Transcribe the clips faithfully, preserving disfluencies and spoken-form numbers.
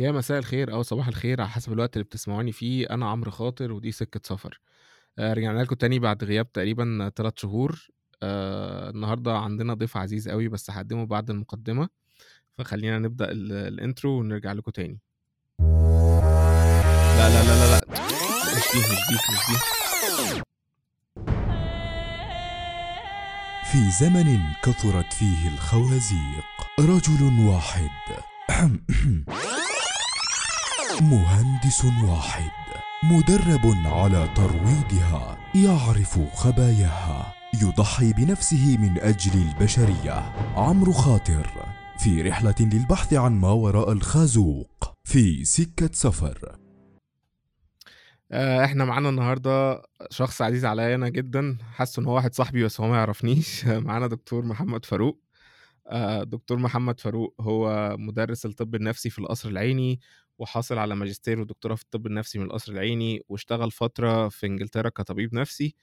يا مساء الخير او صباح الخير على حسب الوقت اللي بتسمعوني فيه. انا عمرو خاطر ودي سكة سفر. آه، رجعنا لكم تاني بعد غياب تقريبا ثلاث شهور. آه، النهارده عندنا ضيف عزيز قوي بس هقدمه بعد المقدمة، فخلينا نبدأ ال- الانترو ونرجع لكم تاني. لا لا لا لا لا مش دي مش دي مش دي في زمن كثرت فيه الخوازيق رجل واحد مهندس واحد مدرب على ترويضها، يعرف خباياها، يضحي بنفسه من أجل البشرية. عمرو خاطر في رحلة للبحث عن ما وراء الخازوق في سكة سفر. احنا معانا النهارده شخص عزيز عليا انا جدا، حاسس ان هو واحد صاحبي بس هو ما يعرفنيش. معانا دكتور محمد فاروق. دكتور محمد فاروق هو مدرس الطب النفسي في القصر العيني، وحاصل على ماجستير ودكتوراه في الطب النفسي من القصر العيني، واشتغل فترة في انجلترا كطبيب نفسي.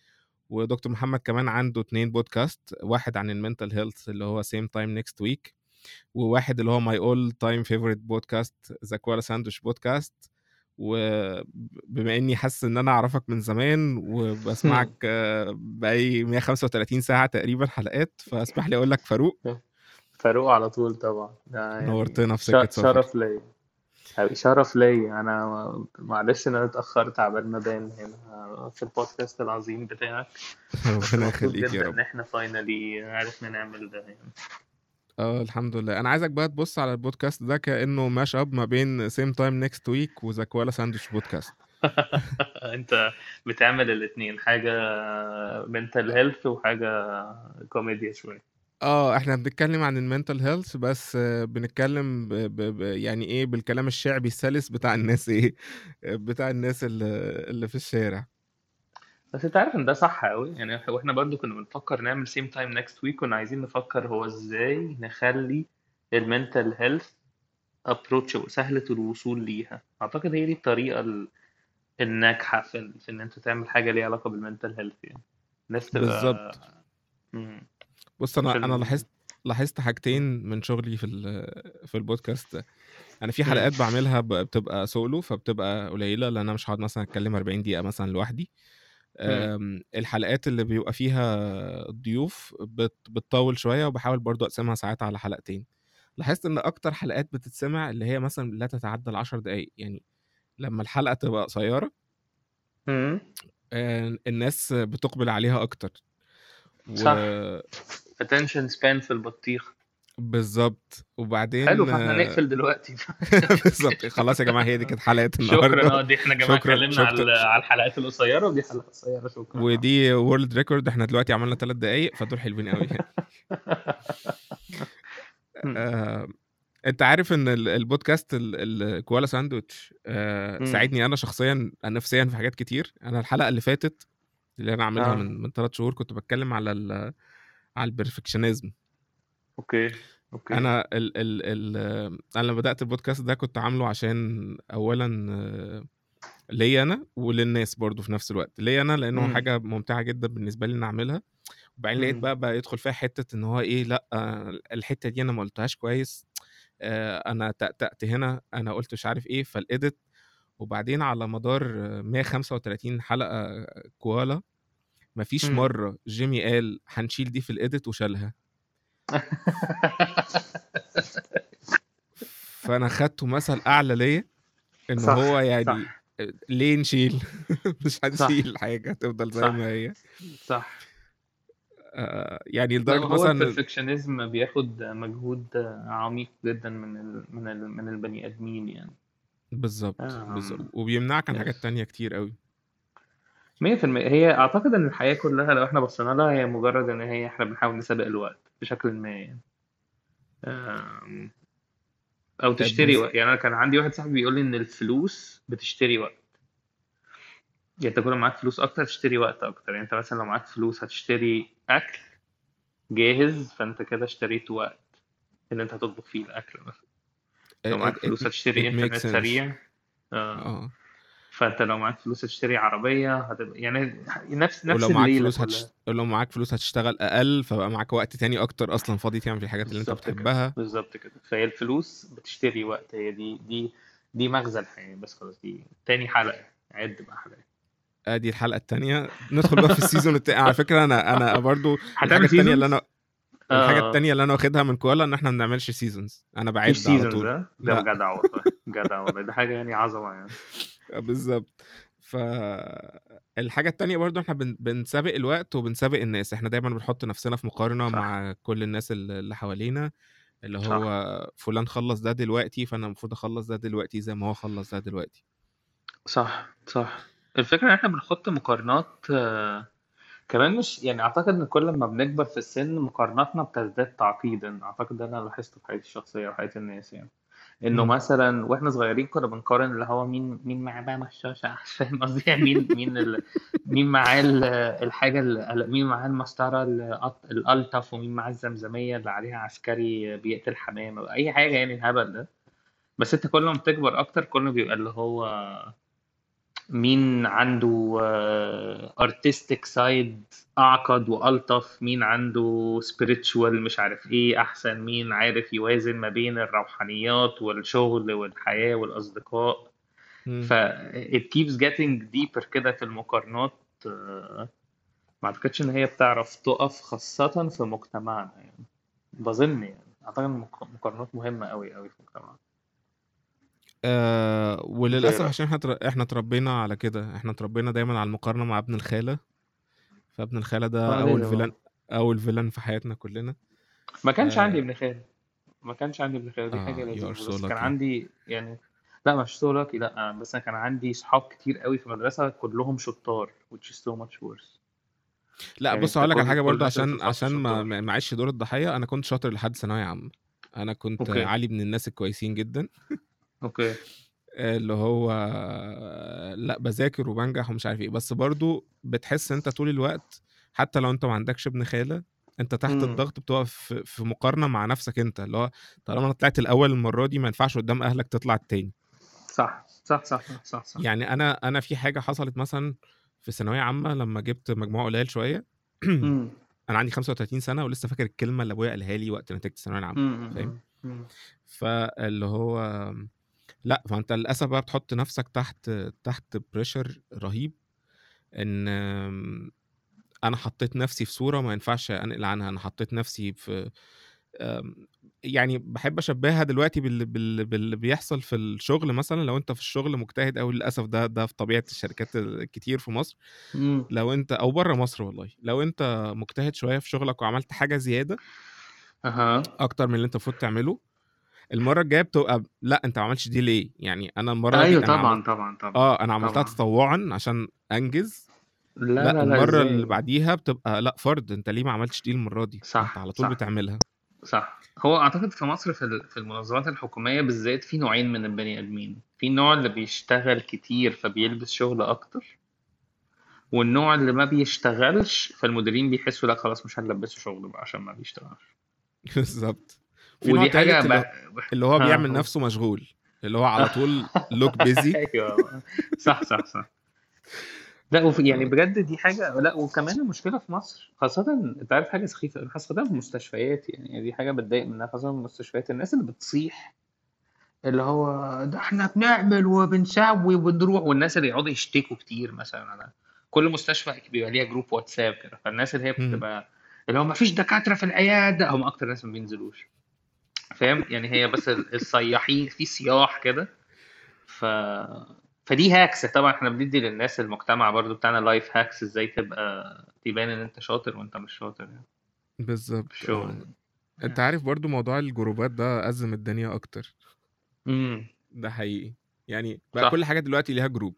ودكتور محمد كمان عنده اتنين بودكاست، واحد عن المنتل هيلث اللي هو سيم تايم نيكست ويك، وواحد اللي هو ماي اول تايم فيفورت بودكاست the koala sandwich podcast. وبما اني حاسس ان انا اعرفك من زمان وبسمعك بقى مية وخمسة وتلاتين ساعة تقريبا حلقات، فاسمح لي اقول لك فاروق فاروق على طول. طبعا يعني نورتنا في سكة سفر. شرف لي شرف لي انا معلش ان انا اتاخرت عبال ما بان هنا في البودكاست العظيم بتاعك. ربنا يخليك يا رب ان احنا فاينالي عرفنا نعمل ده يعني. اه الحمد لله. انا عايزك بقى تبص على البودكاست ده كانه ماش اب ما بين سيم تايم نيكست ويك وذا كوالا ساندويتش بودكاست. انت بتعمل الاثنين، حاجه منتال هيلث وحاجه كوميديا شويه. اه احنا بنتكلم عن المنتل هيلث بس بنتكلم ب ب يعني ايه بالكلام الشعبي السلس بتاع الناس، ايه بتاع الناس اللي, اللي في الشارع. بس انت عارف ان ده صح قوي يعني. واحنا برضو كنا بنفكر نعمل سيم تايم نيكست ويك، كنا عايزين نفكر هو ازاي نخلي المنتل هيلث ابروتش وسهله الوصول ليها. اعتقد هي دي الطريقه الناجحه في ان انت تعمل حاجه ليها علاقه بالمنتل هيلث يعني. الناس بالظبط. بص انا انا لاحظت لاحظت حاجتين من شغلي في في البودكاست. انا في حلقات بعملها بتبقى سولو، فبتبقى قليله لان انا مش هقعد مثلا اتكلم أربعين دقيقة مثلا لوحدي. الحلقات اللي بيبقى فيها ضيوف بتطول شويه، وبحاول برضو اقسمها ساعات على حلقتين. لاحظت ان اكتر حلقات بتتسمع اللي هي مثلا لا تتعدى العشر دقايق، يعني لما الحلقه تبقى قصيره الناس بتقبل عليها اكتر. صح. و... attention span في البطيخ. بالظبط. وبعدين حلو، فاحنا نقفل دلوقتي. بالظبط. خلاص يا جماعه هي دي كانت حلقات النهارده. شكرا. اه دي احنا جماعه اتكلمنا على على الحلقات القصيره، ودي حلقه قصيره. شكرا. ودي وورلد ريكورد، احنا دلوقتي عملنا ثلاث دقايق، فدول حلوين قوي. آه، انت عارف ان البودكاست الكوالا ساندويتش آه، ساعدني انا شخصيا نفسيا في حاجات كتير. انا الحلقه اللي فاتت اللي انا عاملها آه. من من ثلاث شهور كنت بتكلم على ال على البرفكشنزم. اوكي اوكي انا ال ال ال انا بدات البودكاست ده كنت عامله عشان اولا ليا انا وللناس برضو في نفس الوقت. ليا انا لانه مم. حاجه ممتعه جدا بالنسبه لي ان اعملها، وبعدين لقيت بقى بقى يدخل فيها حته ان هو ايه، لا الحته دي انا ما قلتهاش كويس، انا تأتأت هنا، انا قلت مش عارف ايه، فالإيديت. وبعدين على مدار مية وخمسة وتلاتين حلقة كوالا مفيش م. مرة جيمي قال هنشيل دي في الإيديت وشالها. فأنا خدته مثل أعلى ليه إن صح. هو يعني صح. ليه نشيل؟ مش هنشيل صح. حاجة تفضل زي ما هي. صح. آه يعني الدرجة مثلا البرفكشنزم بياخد مجهود عميق جدا من ال... من ال... من البني آدمين يعني. بالظبط بالظبط. وبيمنعك عن حاجات تانية كتير قوي. مية في المية. هي أعتقد إن الحياة كلها لو إحنا بصينا لها هي مجرد إن هي إحنا بنحاول نسابق الوقت بشكل ما يعني. أو تشتري وقت يعني. أنا كان عندي واحد صاحبي بيقول لي إن الفلوس بتشتري وقت يعني. أنت كل ما معاك فلوس أكتر تشتري وقت أكتر يعني. أنت مثلا لو معاك فلوس هتشتري أكل جاهز، فأنت كده اشتريت وقت إن أنت هتطبخ فيه الأكل مثلا. لو معاك فلوس هتشتري انترنت سريع اه فانت لو معاك فلوس هتشتري عربيه هتبقى يعني نفس نفس الليله. لو معاك فلوس هتشتغل اقل، فبقى معاك وقت تاني اكتر اصلا فاضي تعمل في الحاجات اللي انت بتحبها. بالظبط كده. فهي الفلوس بتشتري وقت. هي دي دي دي مغزى الحقيقة بس خلاص دي تاني حلقة عد بقى حلقة ادي الحلقة التانية ندخل بقى في السيزون التاني. على فكرة انا انا برضو الحاجة التانية اللي انا الحاجة التانية اللي انا واخدها من كوالا ان احنا بنعملش سيزونز. انا بعيد على طول ده ده جدع والله جدع والله ده حاجة يعني عظمة يعني بالظبط. فالحاجة التانية برضو احنا بنسابق الوقت وبنسابق الناس. احنا دايما بنحط نفسنا في مقارنة صح. مع كل الناس اللي حوالينا اللي هو صح. فلان خلص ده دلوقتي فانا المفروض اخلص ده دلوقتي زي ما هو خلص ده دلوقتي. صح صح. الفكرة ان احنا بنحط مقارنات كمان مش يعني اعتقد ان كل ما بنكبر في السن مقارناتنا بتزداد تعقيدا. اعتقد ده انا لاحظته في حياتي الشخصية وحياة الناس يعني انه م. مثلا واحنا صغيرين كنا بنقارن اللي هو مين مين معاه بقى مشاشة فاهم قصدي مين مين ال... مين معاه الحاجه ال... مين معاه المسطره الالطف ومين معاه الزمزميه اللي عليها عسكري بيقتل حمام او اي حاجه يعني الهبل ده. بس انت كل ما بتكبر اكتر كل ما بيبقى اللي هو مين عنده ارتستيك سايد اعقد والطف، مين عنده سبيريتشوال مش عارف ايه احسن، مين عارف يوازن ما بين الروحانيات والشغل والحياه والاصدقاء. ف it keeps getting deeper كده في المقارنات. ما اعتقدش ان هي بتعرف تقف خاصه في مجتمعنا يعني. بظن يعني اعتقد المقارنات مهمه قوي قوي في مجتمعنا. أه وللأسف عشان احنا تربينا على كده. احنا تربينا دايما على المقارنة مع ابن الخالة. فابن الخالة ده اول فيلان اول فيلان في حياتنا كلنا. ما كانش أه عندي ابن خالة ما كانش عندي ابن خالة دي آه حاجة لازم. كان عندي يعني لا مش سولك لا بس انا كان عندي صحاب كتير قوي في المدرسة كلهم شطار which is so much worse. لا يعني بص هقولك على حاجة برضه عشان عشان ما ما عايش دور الضحية. انا كنت شاطر لحد ثانوية عامة. انا كنت أوكي. عالي من الناس الكويسين جدا اوكي اللي هو لا بذاكر وبنجح ومش عارف ايه. بس برضو بتحس انت طول الوقت حتى لو انت ما عندكش ابن خالة انت تحت مم. الضغط بتقف في مقارنة مع نفسك انت اللي هو طالما انا طلعت الاول المرة دي ما ينفعش قدام اهلك تطلع التاني. صح صح صح صح, صح, صح. يعني انا انا في حاجة حصلت مثلا في ثانوية عامة لما جبت مجموعة قليل شوية انا عندي خمسة وثلاثين سنة ولسه فاكر الكلمة اللي ابويا قالها لي وقت نتيجة الثانوية العامة فاهم. فاللي هو لا فانت للاسف بقى بتحط نفسك تحت تحت بريشر رهيب ان انا حطيت نفسي في صوره ما ينفعش انقل عنها. انا حطيت نفسي في يعني بحب اشبهها دلوقتي باللي باللي بيحصل في الشغل مثلا. لو انت في الشغل مجتهد قوي للاسف ده ده في طبيعه الشركات الكتير في مصر مم. لو انت او بره مصر والله لو انت مجتهد شويه في شغلك وعملت حاجه زياده اها اكتر من اللي انت المفروض تعمله المره الجايه بتبقى لا انت ما عملتش دي ليه يعني. انا المره ايوه دي طبعا طبعا طبعا اه انا عملتها تطوعا عشان انجز. لا لا, لا المره لا اللي بعديها بتبقى لا فرض انت ليه ما عملتش دي المره دي صح انت على طول صح بتعملها صح. هو اعتقد في مصر في في المنظمات الحكوميه بالذات في نوعين من البني ادمين. في نوع اللي بيشتغل كتير فبيلبس شغل اكتر والنوع اللي ما بيشتغلش فالمديرين بيحسوا لا خلاص مش هنلبسه شغل بقى عشان ما بيشتغلش بالظبط. ودي حاجة اللي, اللي هو بيعمل ها. نفسه مشغول اللي هو على طول لوك بيزي صح صح صح. لا يعني بجد دي حاجة. لا وكمان المشكلة في مصر خاصة انت عارف حاجة سخيفة انا خاصة في المستشفيات يعني دي حاجة بتضايق منها خاصة في المستشفيات الناس اللي بتصيح اللي هو ده احنا بنعمل وبنسوي وبنروح والناس اللي يقعدوا يشتكوا كتير مثلا. انا كل مستشفى بيبقى ليها جروب واتساب كده فالناس اللي هي بتبقى اللي هو ما فيش دكاترة في العيادة هم اكتر ناس ما بينزلوش فاهم يعني. هي بس الصياحين في سياح كده ف... فدي هاكس طبعا احنا بندي للناس المجتمع برضو بتاعنا لايف هاكس ازاي تبقى تبان ان انت شاطر وانت مش شاطر يعني بالظبط. انت عارف برضو موضوع الجروبات ده أزم الدنيا اكتر امم ده حقيقي يعني بقى صح. كل حاجة دلوقتي ليها جروب.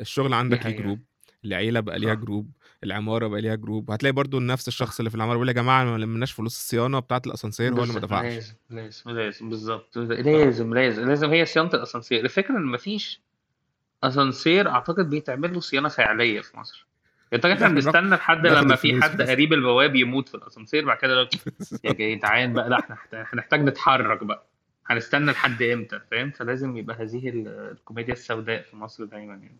الشغل عندك ليه جروب، العيلة بقى ليها جروب، العمارة بقى ليها جروب. هتلاقي برضو نفس الشخص اللي في العمارة بيقول يا جماعة ما لمناش فلوس الصيانة بتاعة الأسانسير هو اللي ما دفعش. لازم لازم لازم بالظبط لازم لازم لازم هي صيانة الأسانسير. الفكرة ان مفيش أسانسير اعتقد بيتعمل له صيانة فعلية في مصر. انت كده بنستنى لحد لما في حد قريب البواب يموت في الأسانسير بعد كده يا جدعان بقى لا احنا هنحتاج نتحرك بقى هنستنى لحد امتى فاهم. فلازم يبقى هذه الكوميديا السوداء في مصر دايما يعني.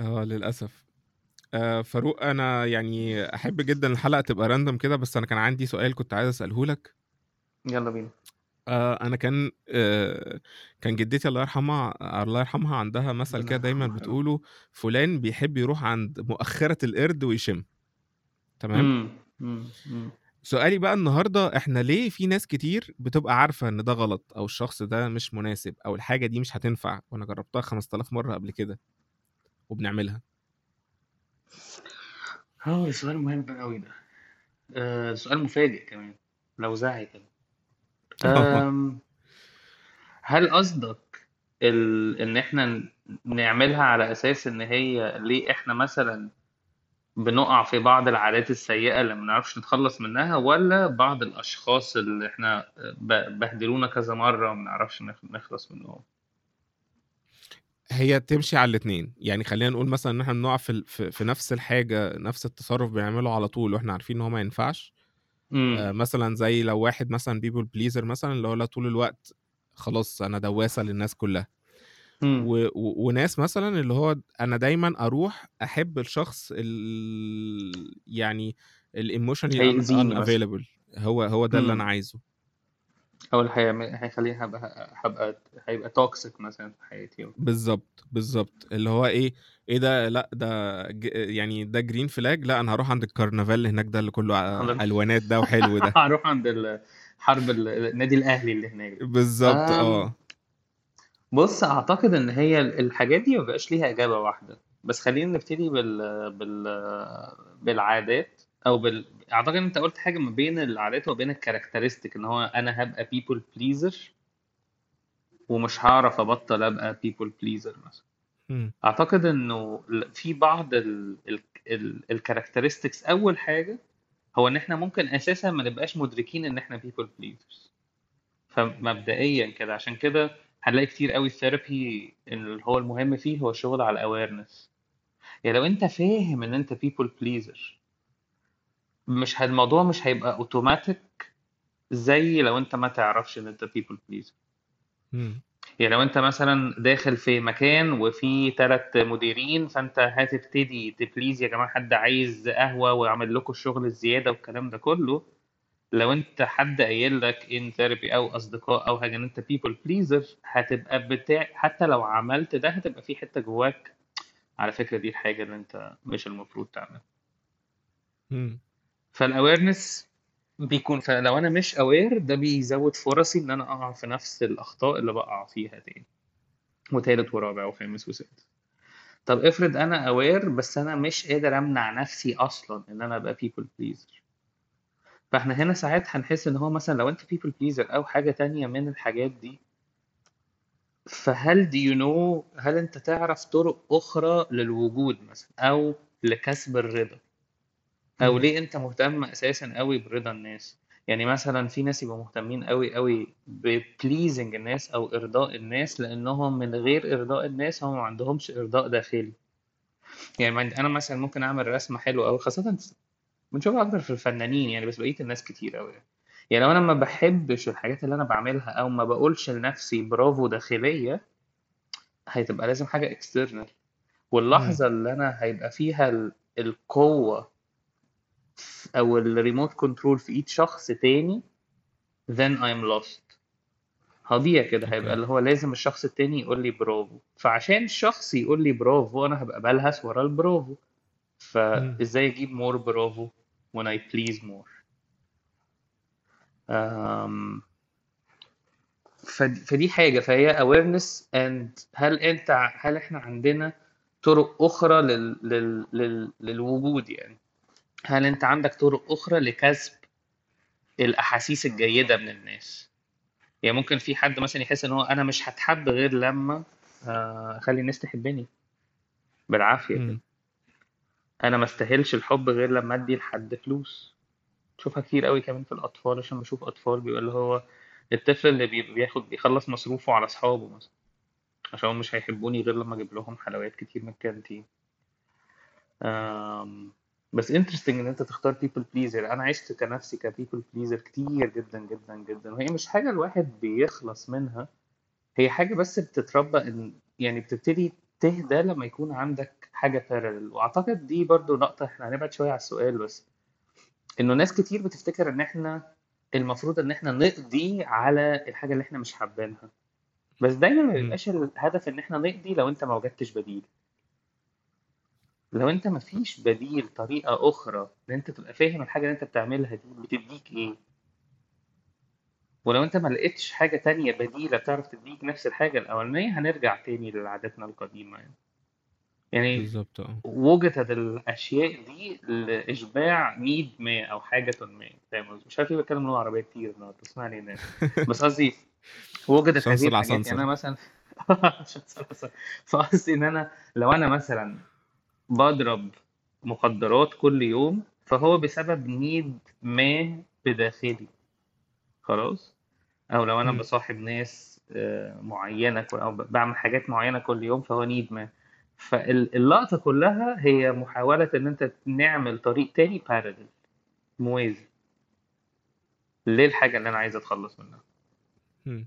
اه للاسف. آه فاروق انا يعني احب جدا الحلقه تبقى راندوم كده بس انا كان عندي سؤال كنت عايز اساله لك. يلا بينا. آه انا كان آه كان جدتي الله يرحمها الله يرحمها عندها مثل كده دايما بتقوله، فلان بيحب يروح عند مؤخرة القرد ويشم. تمام. مم. مم. سؤالي بقى النهارده، احنا ليه في ناس كتير بتبقى عارفه ان ده غلط، او الشخص ده مش مناسب، او الحاجه دي مش هتنفع، وانا جربتها خمسة آلاف مره قبل كده وبنعملها؟ اه سؤال مهم بقى قوي ده. آه، سؤال مفاجئ كمان لو زعي كده. أم، هل قصدك ال... ان احنا ن- نعملها على اساس ان هي ليه احنا مثلا بنقع في بعض العادات السيئة اللي ما نعرفش نتخلص منها، ولا بعض الاشخاص اللي احنا ب- بهدلونا كذا مرة وما نعرفش نخ- نخلص منهم؟ هي تمشي على الاتنين يعني. خلينا نقول مثلا ان احنا بنقع في ال- في في نفس الحاجه، نفس التصرف بنعمله على طول واحنا عارفين ان هو ما ينفعش. امم آه، مثلا زي لو واحد مثلا بيبول بليزر مثلا، اللي هو لا طول الوقت خلاص انا دواسه للناس كلها، امم و... و... وناس مثلا اللي هو انا دايما اروح احب الشخص ال... يعني الايموشنلي ان هيأذيني مثلا افيلبل، هو هو ده اللي امم انا عايزه. او اللي هيعمل- هيخليني هبقى هبقى هيبقى توكسيك مثلا في حياتي. بالظبط بالظبط، اللي هو ايه ايه ده، لا ده ج... يعني ده جرين فلاج، لا انا هروح عند الكرنفال اللي هناك ده اللي كله ع- هنروح الوانات ده وحلو ده. هروح عند الحرب ال- النادي الأهلي اللي هناك ده. بالظبط. أم، اه بص، أعتقد إن هي ال- الحاجات دي مبقاش ليها إجابة واحدة، بس خلينا نبتدي بال... بال... بالعادات، أو بال... أعتقد إن أنت قلت حاجة ما بين العادات وما بين الكاركترستيك، إن هو أنا هبقى people pleaser ومش هعرف أبطل أبقى people pleaser مثلا. مم. أعتقد إنه ل- في بعض ال... ال... ال... الكاركترستكس. أول حاجة هو إن إحنا ممكن أساسا ما نبقاش مدركين إن إحنا people pleasers، فمبدئيا كده عشان كده هنلاقي كتير قوي الثيرابي اللي هو المهم فيه هو الشغل على الاويرنس. يعني لو انت فاهم ان انت people pleaser، مش ه- الموضوع مش هيبقى اوتوماتيك زي لو انت ما تعرفش ان انت people pleaser. مم. يعني لو انت مثلا داخل في مكان وفي ثلاث مديرين، فانت هتبتدي تبليز يا جماعه، حد عايز قهوه واعمل لكم الشغل الزياده والكلام ده كله. لو انت حد قايل لك ان ثيرابي او اصدقاء او حاجه ان انت people pleaser، هتبقى بتاع حتى لو عملت ده هتبقى في حته جواك على فكره دي الحاجه اللي انت مش المفروض تعملها. مم. فالاويرنس بيكون، فلو انا مش اوير ده بيزود فرصي ان انا اقع في نفس الاخطاء اللي بقع فيها تاني وتالت ورابع وخامس وسادس. طب افرض انا اوير بس انا مش قادر امنع نفسي اصلا ان انا ابقى people pleaser، فاحنا هنا ساعات هنحس ان هو مثلا لو انت people pleaser او حاجه تانية من الحاجات دي، فهل دي يو نو هل انت تعرف طرق اخرى للوجود مثلا او لكسب الرضا، او مم. ليه انت مهتم اساسا قوي برضا الناس؟ يعني مثلا في ناس يبقوا مهتمين قوي قوي ببليزنج الناس او ارضاء الناس، لانهم من غير ارضاء الناس هم ما عندهمش ارضاء داخلي. يعني عند- انا مثلا ممكن اعمل رسمه حلوه قوي، خاصه بنشوفها اكتر في الفنانين يعني، بس بقيه الناس كتير قوي. يعني لو انا ما بحبش الحاجات اللي انا بعملها او ما بقولش لنفسي برافو داخليه، هتبقى لازم حاجة external. مم. واللحظة اللي أنا هيبقى فيها ال- القوة أو الريموت كنترول في إيد شخص تاني، then I'm lost، هضيع كده. هيبقى اوكي. اللي هو لازم الشخص التاني يقول لي برافو، فعشان الشخص يقول لي برافو أنا هبقى بلهس ورا البرافو، مم. فإزاي أجيب more برافو when I please more. أم، فد- فدي حاجة، فهي awareness and هل أنت ع- هل إحنا عندنا طرق أخرى لل... لل... لل... للوجود؟ يعني هل انت عندك طرق اخرى لكسب الاحاسيس الجيده من الناس؟ يعني ممكن في حد مثلا يحس ان هو انا مش هتحب غير لما آه، اخلي الناس تحبني بالعافيه كده، مم. انا ما استاهلش الحب غير لما ادي لحد فلوس. تشوفها كتير قوي كمان في الاطفال، عشان بشوف اطفال بيقول اللي هو الطفل اللي بي- بياخد بيخلص مصروفه على اصحابه مثلا، عشان هم مش هيحبوني غير لما اجيب لهم حلويات كتير من الكانتين. أم، بس interesting ان انت تختار people pleaser. انا عشت كنفسي ك people pleaser كتير جدا جدا جدا، وهي مش حاجه الواحد بيخلص منها، هي حاجه بس بتتربى، ان يعني بتبتدي تهدى لما يكون عندك حاجه parallel. واعتقد دي برضو نقطه احنا هنبعد شويه على السؤال، بس انه ناس كتير بتفتكر ان احنا المفروض ان احنا نقضي على الحاجه اللي احنا مش حابينها. بس دايما ما بيبقاش الهدف ان احنا نقضي لو انت ما وجدتش بديل، لو انت ما فيش بديل، طريقه اخرى ان انت تبقى فاهم الحاجه اللي انت بتعملها دي بتديك ايه، ولو انت ما لقيتش حاجه تانية بديله بتعرف تديك نفس الحاجه الاولانيه هنرجع تاني لعاداتنا القديمه يعني. يعني بالظبط. وجدت الاشياء دي لاشباع نيد ما او حاجه ما، فاهم؟ مش عارف ايه، بتكلم لغه عربيه كتير النهارده اسمعني الناس، بس قصدي وجدت هذه الحاجات. يعني انا مثلا فقصدي ان انا لو انا مثلا بضرب مخدرات كل يوم فهو بسبب نيد ما بداخلي خلاص، او لو انا بصاحب ناس معينه او بعمل حاجات معينه كل يوم فهو نيد ما. فاللقطة كلها هي محاولة ان انت نعمل طريق تاني بارالل موازي ليه الحاجة اللي انا عايز اتخلص منها. هم.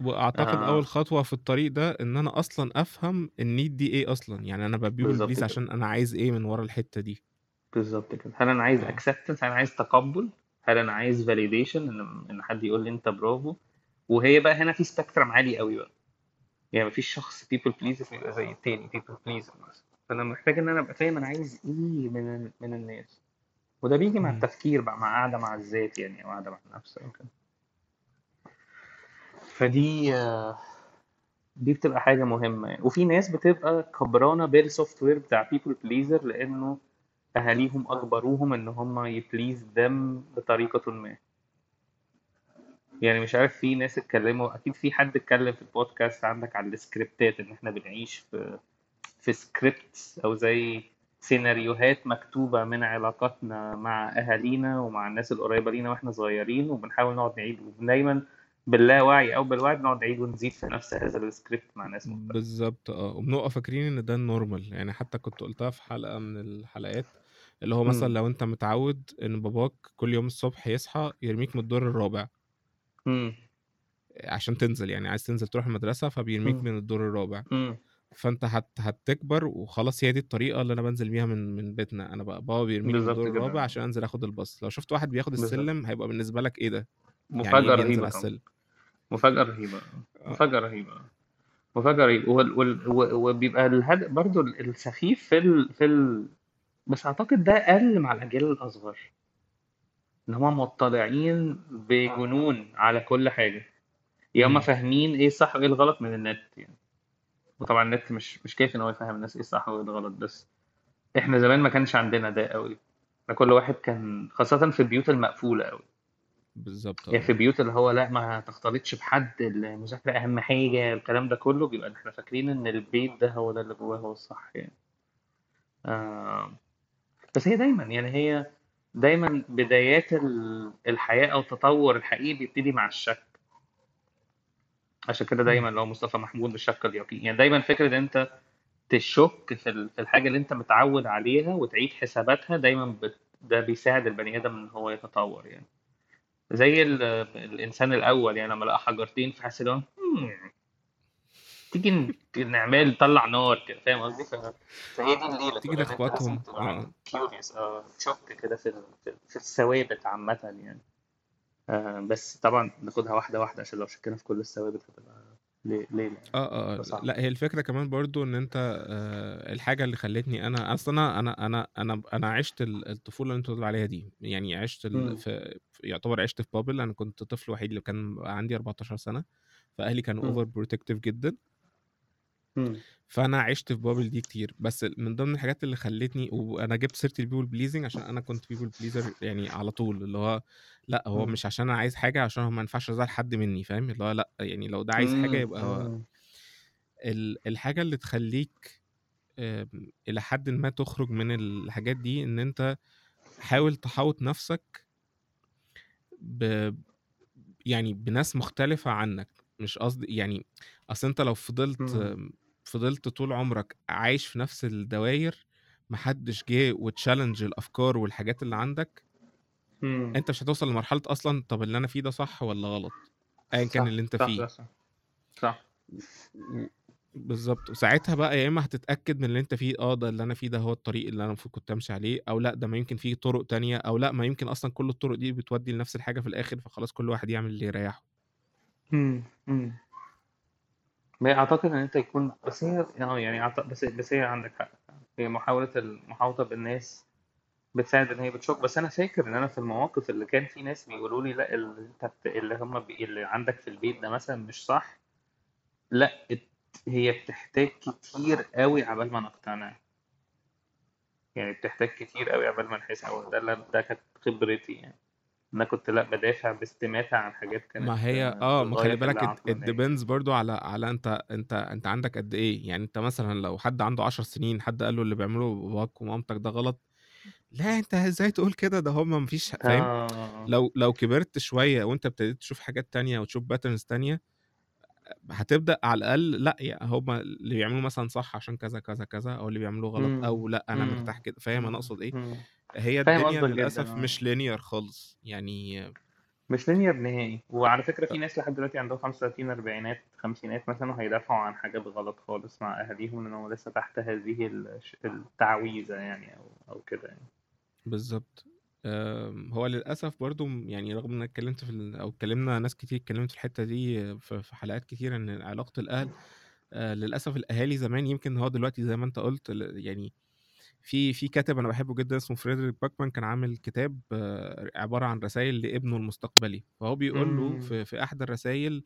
واعتقد آه. اول خطوة في الطريق ده ان انا اصلا افهم النيد دي ايه اصلا، يعني انا ببيو البليس عشان انا عايز ايه من ورا الحتة دي بالظبط كده. هل انا عايز acceptance، هل انا عايز تقبل، هل انا عايز validation ان حد يقول لي انت برافو. وهي بقى هنا في سبكترم عالي قوي بقى، يعني مفيش شخص people pleaser يبقى زي التاني people pleaser. فأنا محتاج إن أنا أبقى فاهم أنا عايز إيه من من الناس، وده بيجي مع التفكير بقى، مع قاعدة مع الذات يعني، أو قاعدة مع نفسك. فدي دي بتبقى حاجة مهمة. وفي ناس بتبقى كبرانة بالسوفت وير بتاع people pleaser لأنه أهاليهم أجبروهم إن هم يبليز them بطريقة ما. يعني مش عارف، في ناس اتكلموا، اكيد في حد اتكلم في البودكاست عندك على السكريبتات، ان احنا بنعيش في في سكريبتس او زي سيناريوهات مكتوبه من علاقاتنا مع اهالينا ومع الناس القريبه لينا واحنا صغيرين، وبنحاول نقعد نعيد، ودايما باللاوعي او بالوعي بنقعد نعيد ونزيد في نفس هذا السكريبت مع ناس مختلفه. بالظبط. اه وبنبقى فاكرين ان ده النورمال. يعني حتى كنت قلتها في حلقه من الحلقات اللي هو مثلا لو انت متعود ان باباك كل يوم الصبح يصحى يرميك من الدور الرابع مم. عشان تنزل، يعني عايز تنزل تروح المدرسة فبيرميك مم. من الدور الرابع مم. فانت هت... هتكبر وخلاص هي دي الطريقة اللي انا بنزل بيها من, من بيتنا. انا بقى بابا بيرميك من الدور الرابع عشان انزل اخد الباص. لو شفت واحد بياخد السلم هيبقى بالنسبة لك ايه ده؟ مفاجأة يعني رهيبة. مفاجأة رهيبة مفاجأة رهيبة مفاجأة رهيبة وبيبقى الهدف برضو السخيف في ال... في ال... بس اعتقد ده اقل مع الاجيال الاصغر، ان هم مطلعين بجنون على كل حاجه، يا هم فاهمين ايه الصح وايه الغلط من النت يعني. وطبعا النت مش مش كافي ان هو يفهم الناس ايه الصح وايه الغلط، بس احنا زمان ما كانش عندنا ده قوي. كل واحد كان خاصه في البيوت المقفوله قوي. بالظبط. يعني في بيوت اللي هو لا ما تختلطش بحد، المذاكره اهم حاجه، الكلام ده كله. بيبقى احنا فاكرين ان البيت ده هو ده اللي جواه هو الصح يعني. آه. بس هي دايما يعني هي دايما بدايات الحياة أو التطور الحقيقي بيبتدي مع الشك. عشان كده دايما لو مصطفى محمود بالشك اليقين، يعني دايما فكرة ان انت تشك في الحاجة اللي انت متعود عليها وتعيد حساباتها دايما بت... ده بيساعد البني آدم ان هو يتطور. يعني زي ال... الانسان الاول يعني لما لقى حجرتين في حسلون تيجي نعمل طلع نار كده، فاهم قصدي؟ فهي دي الليله تيجي اخواتهم كيوريوس اه شوك كده في في الثوابت عامه يعني. آه بس طبعا ناخدها واحده واحده عشان لو شكينا في كل الثوابت هتبقى ليله. اه اه لا هي الفكره كمان برضو ان انت آه الحاجه اللي خلتني انا اصلا انا انا انا انا عشت الطفوله اللي انت بتقول عليها دي، يعني عشت في يعتبر عشت في بابل. انا كنت طفل وحيد اللي كان عندي أربعتاشر سنه، فاهلي كانوا اوفر بروتكتيف جدا. فانا عشت في بابل دي كتير. بس من ضمن الحاجات اللي خلتني، وانا جبت سيرتي البيبل بليزنج عشان انا كنت بيبل بليزر يعني على طول، اللي هو لا هو مش عشان انا عايز حاجه، عشان هو ما ينفعش ازعل حد مني، فاهم؟ اللي هو لا يعني لو ده عايز حاجه يبقى هو الحاجه اللي تخليك الى حد ما تخرج من الحاجات دي، ان انت حاول تحاوط نفسك ب يعني بناس مختلفه عنك. مش قصدي يعني اصل انت لو فضلت فضلت طول عمرك عايش في نفس الدوائر، محدش جه وتشالنج الافكار والحاجات اللي عندك، مم. انت مش هتوصل لمرحله اصلا طب اللي انا فيه ده صح ولا غلط، ايا كان اللي انت صح فيه صح صح. بالظبط. وساعتها بقى يا اما هتتاكد من اللي انت فيه، اه ده اللي انا فيه، ده هو الطريق اللي انا المفروض كنت امشي عليه، او لا ده ما يمكن فيه طرق تانية، او لا ما يمكن اصلا كل الطرق دي بتودي لنفس الحاجه في الاخر، فخلاص كل واحد يعمل اللي يريحه. امم امم ما اعتقد ان انت يكون بس هي يعني يعني أعتقد بس بس هي عندك حق. هي محاوله المحاوطه بالناس بتساعد ان هي بتشك. بس انا فاكر ان انا في المواقف اللي كان في ناس بيقولوا لي لا اللي انت بت... اللي هم بي... اللي عندك في البيت ده مثلا مش صح، لا ات- هي بتحتاج كتير قوي عبال ما نقتنع، يعني بتحتاج كتير قوي عبال ما نحس. او ده اللي- ده كانت خبرتي، يعني انا كنت لا بدافع باستماتة عن حاجات كانت ما هي آه، اه في ما خلي غاية بالك ات العقلانية. ديبندز برضو على على انت انت انت عندك قد ايه. يعني انت مثلا لو حد عنده عشر سنين، حد قال له اللي بيعمله باباك ومامتك ده غلط، لا انت ازاي تقول كده، ده هم مفيش ح- فاهم. اه لو لو كبرت شوية وانت ابتديت تشوف حاجات تانية وتشوف باترنز تانية، هتبدأ على الأقل لا يا هما اللي بيعملوه مثلا صح عشان كذا كذا كذا، أو اللي بيعملوه غلط، امم أو لا أنا مرتاح امم كده، فاهم أنا أقصد إيه. امم هي فاهم الدنيا قصدك جدا. للأسف اه مش لينير خالص يعني. مش لينير نهائي. وعلى فكرة في ناس لحد دلوقتي عندهم خمسة وثلاثين أربعينات خمسينات مثلا وهيدافعوا عن حاجات غلط خالص مع أهاليهم، لأنهم لسه تحت هذه الش- التعويذة يعني، أو أو كده يعني. بالظبط. أم، هو للأسف برضو م- يعني رغم إن اتكلمت في ال... أو اتكلمنا ناس كتير اتكلمت في الحتة دي آه، في في حلقات كتير، إن علاقة الأهل آه، للأسف الأهالي زمان، يمكن هو دلوقتي زي ما أنت قلت ال- يعني في في كاتب أنا بحبه جدا اسمه فريدريك باكمان، كان عامل كتاب آه، عبارة عن رسائل لابنه المستقبلي. فهو بيقول له امم في في إحدى الرسائل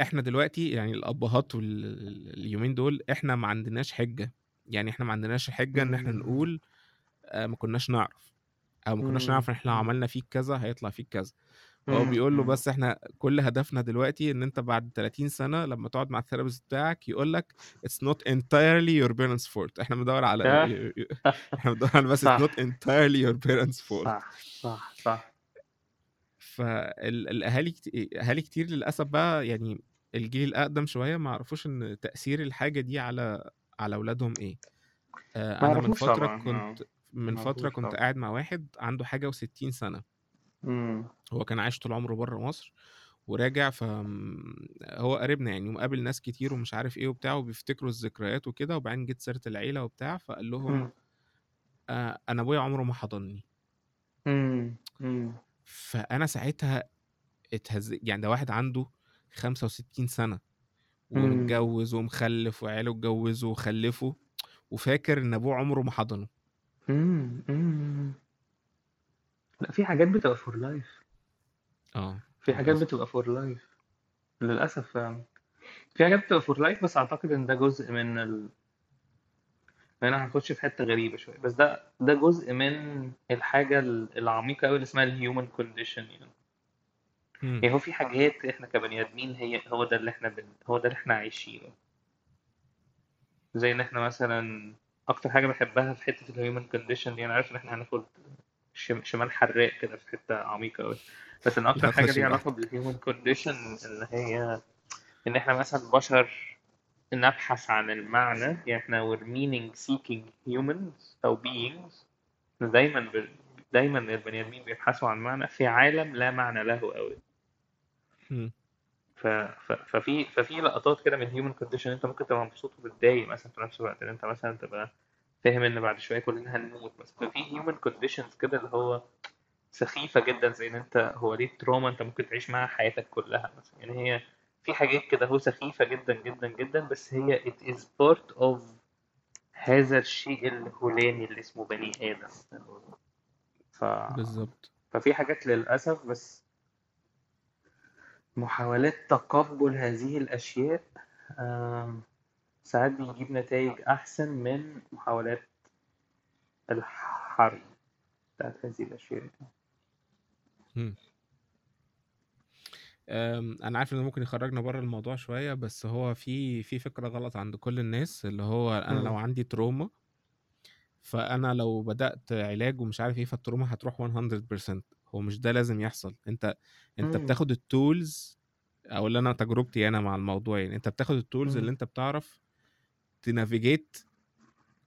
احنا دلوقتي يعني الابهات وال- ال- اليومين دول احنا ما عندناش حجه، يعني احنا ما عندناش حجه ان احنا امم نقول آه، ما كناش نعرف، او ما كناش امم نعرف ان احنا لو عملنا فيك كذا هيطلع فيك كذا. فهو امم بيقول له امم بس احنا كل هدفنا دلوقتي ان انت بعد ثلاثين سنه لما تقعد مع الثيرابيست بتاعك يقول لك it's not entirely your parents fault. احنا بندور على آه. احنا بندور على بس it's not صح entirely your parents fault. صح صح صح فالاهالي اهالي كتير للاسف بقى، يعني الجيل الاقدم شويه ما عرفوش ان تاثير الحاجه دي على على اولادهم ايه. آه، ما انا من اعرفوش فتره طبعا. كنت اه من ما فتره اعرفوش كنت طبعا. قاعد مع واحد عنده حاجه و60 سنه، امم هو كان عايش طول عمره بره مصر وراجع، ف هو قريبنا يعني، ومقابل ناس كتير ومش عارف ايه وبتاع، وبيفتكروا الذكريات وكده. وبعدين جيت سيره العيله وبتاع، فقال لهم امم آه، انا ابويا عمره ما حضني. امم امم فانا ساعتها اتهز يعني، ده واحد عنده خمسة وستين سنة امم ومتجوز ومخلف وعياله اتجوزوا وخلفوا، وفاكر ان ابوه عمره ما حضنه. امم أمم. لا، في حاجات بتبقى فور لايف، اه في حاجات للاسف. بتبقى فور لايف للأسف فعلا، في حاجات بتبقى فور لايف. بس أعتقد إن ده جزء من ال... أنا هنخش في حتة غريبة شوية، بس ده ده جزء من الحاجة ال- العميقة أوي اللي اسمها الهيومن كونديشن يعني. مم. يعني هو في حاجات إحنا كبني آدمين، هي هو ده اللي إحنا بن... هو ده اللي إحنا عايشينه. زي إن إحنا مثلا أكتر حاجة بحبها في حتة الهيومن كونديشن دي، أنا عارف إن إحنا هناخد شم- شمال حراق كده في حتة عميقة أوي، بس إن أكتر لا حاجة خش ليها علاقة براحتك. بالهيومن كونديشن إن هي إن إحنا مثلا بشر نبحث عن المعنى. يعني احنا we're meaning seeking humans أو beings. دايما ب... دايما البني آدمين بيبحثوا عن معنى في عالم لا معنى له قوي. مم. ف... ف... ففي ففي لقطات كده من human condition انت ممكن تبقى مبسوط ومتضايق مثلا في نفس الوقت، ان انت مثلا تبقى فاهم ان بعد شويه كلنا هنموت مثلا. ففي human conditions كده اللي هو سخيفه جدا، زي ان انت هو دي تروما انت ممكن تعيش معاها حياتك كلها مثلا. يعني هي في حاجات كده هو سخيفه جدا جدا جدا، بس هي it is part of هذا الشيء الهولاني اللي اسمه بني آدم. ف... بالظبط. ففي حاجات للأسف بس محاولات تقبل هذه الأشياء آم، ساعات بيجيب نتائج أحسن من محاولات الحري بتاعت هذه الأشياء. مم. أم، انا عارف انه ممكن يخرجنا بره الموضوع شوية، بس هو في في فكرة غلط عند كل الناس، اللي هو انا لو مم. عندي تروما فانا لو بدات علاج ومش عارف ايه فالتروما هتروح مية في المية. هو مش ده لازم يحصل. انت انت مم. بتاخد التولز، او اللي انا تجربتي انا مع الموضوع يعني، انت بتاخد التولز اللي مم. انت بتعرف تنافيجيت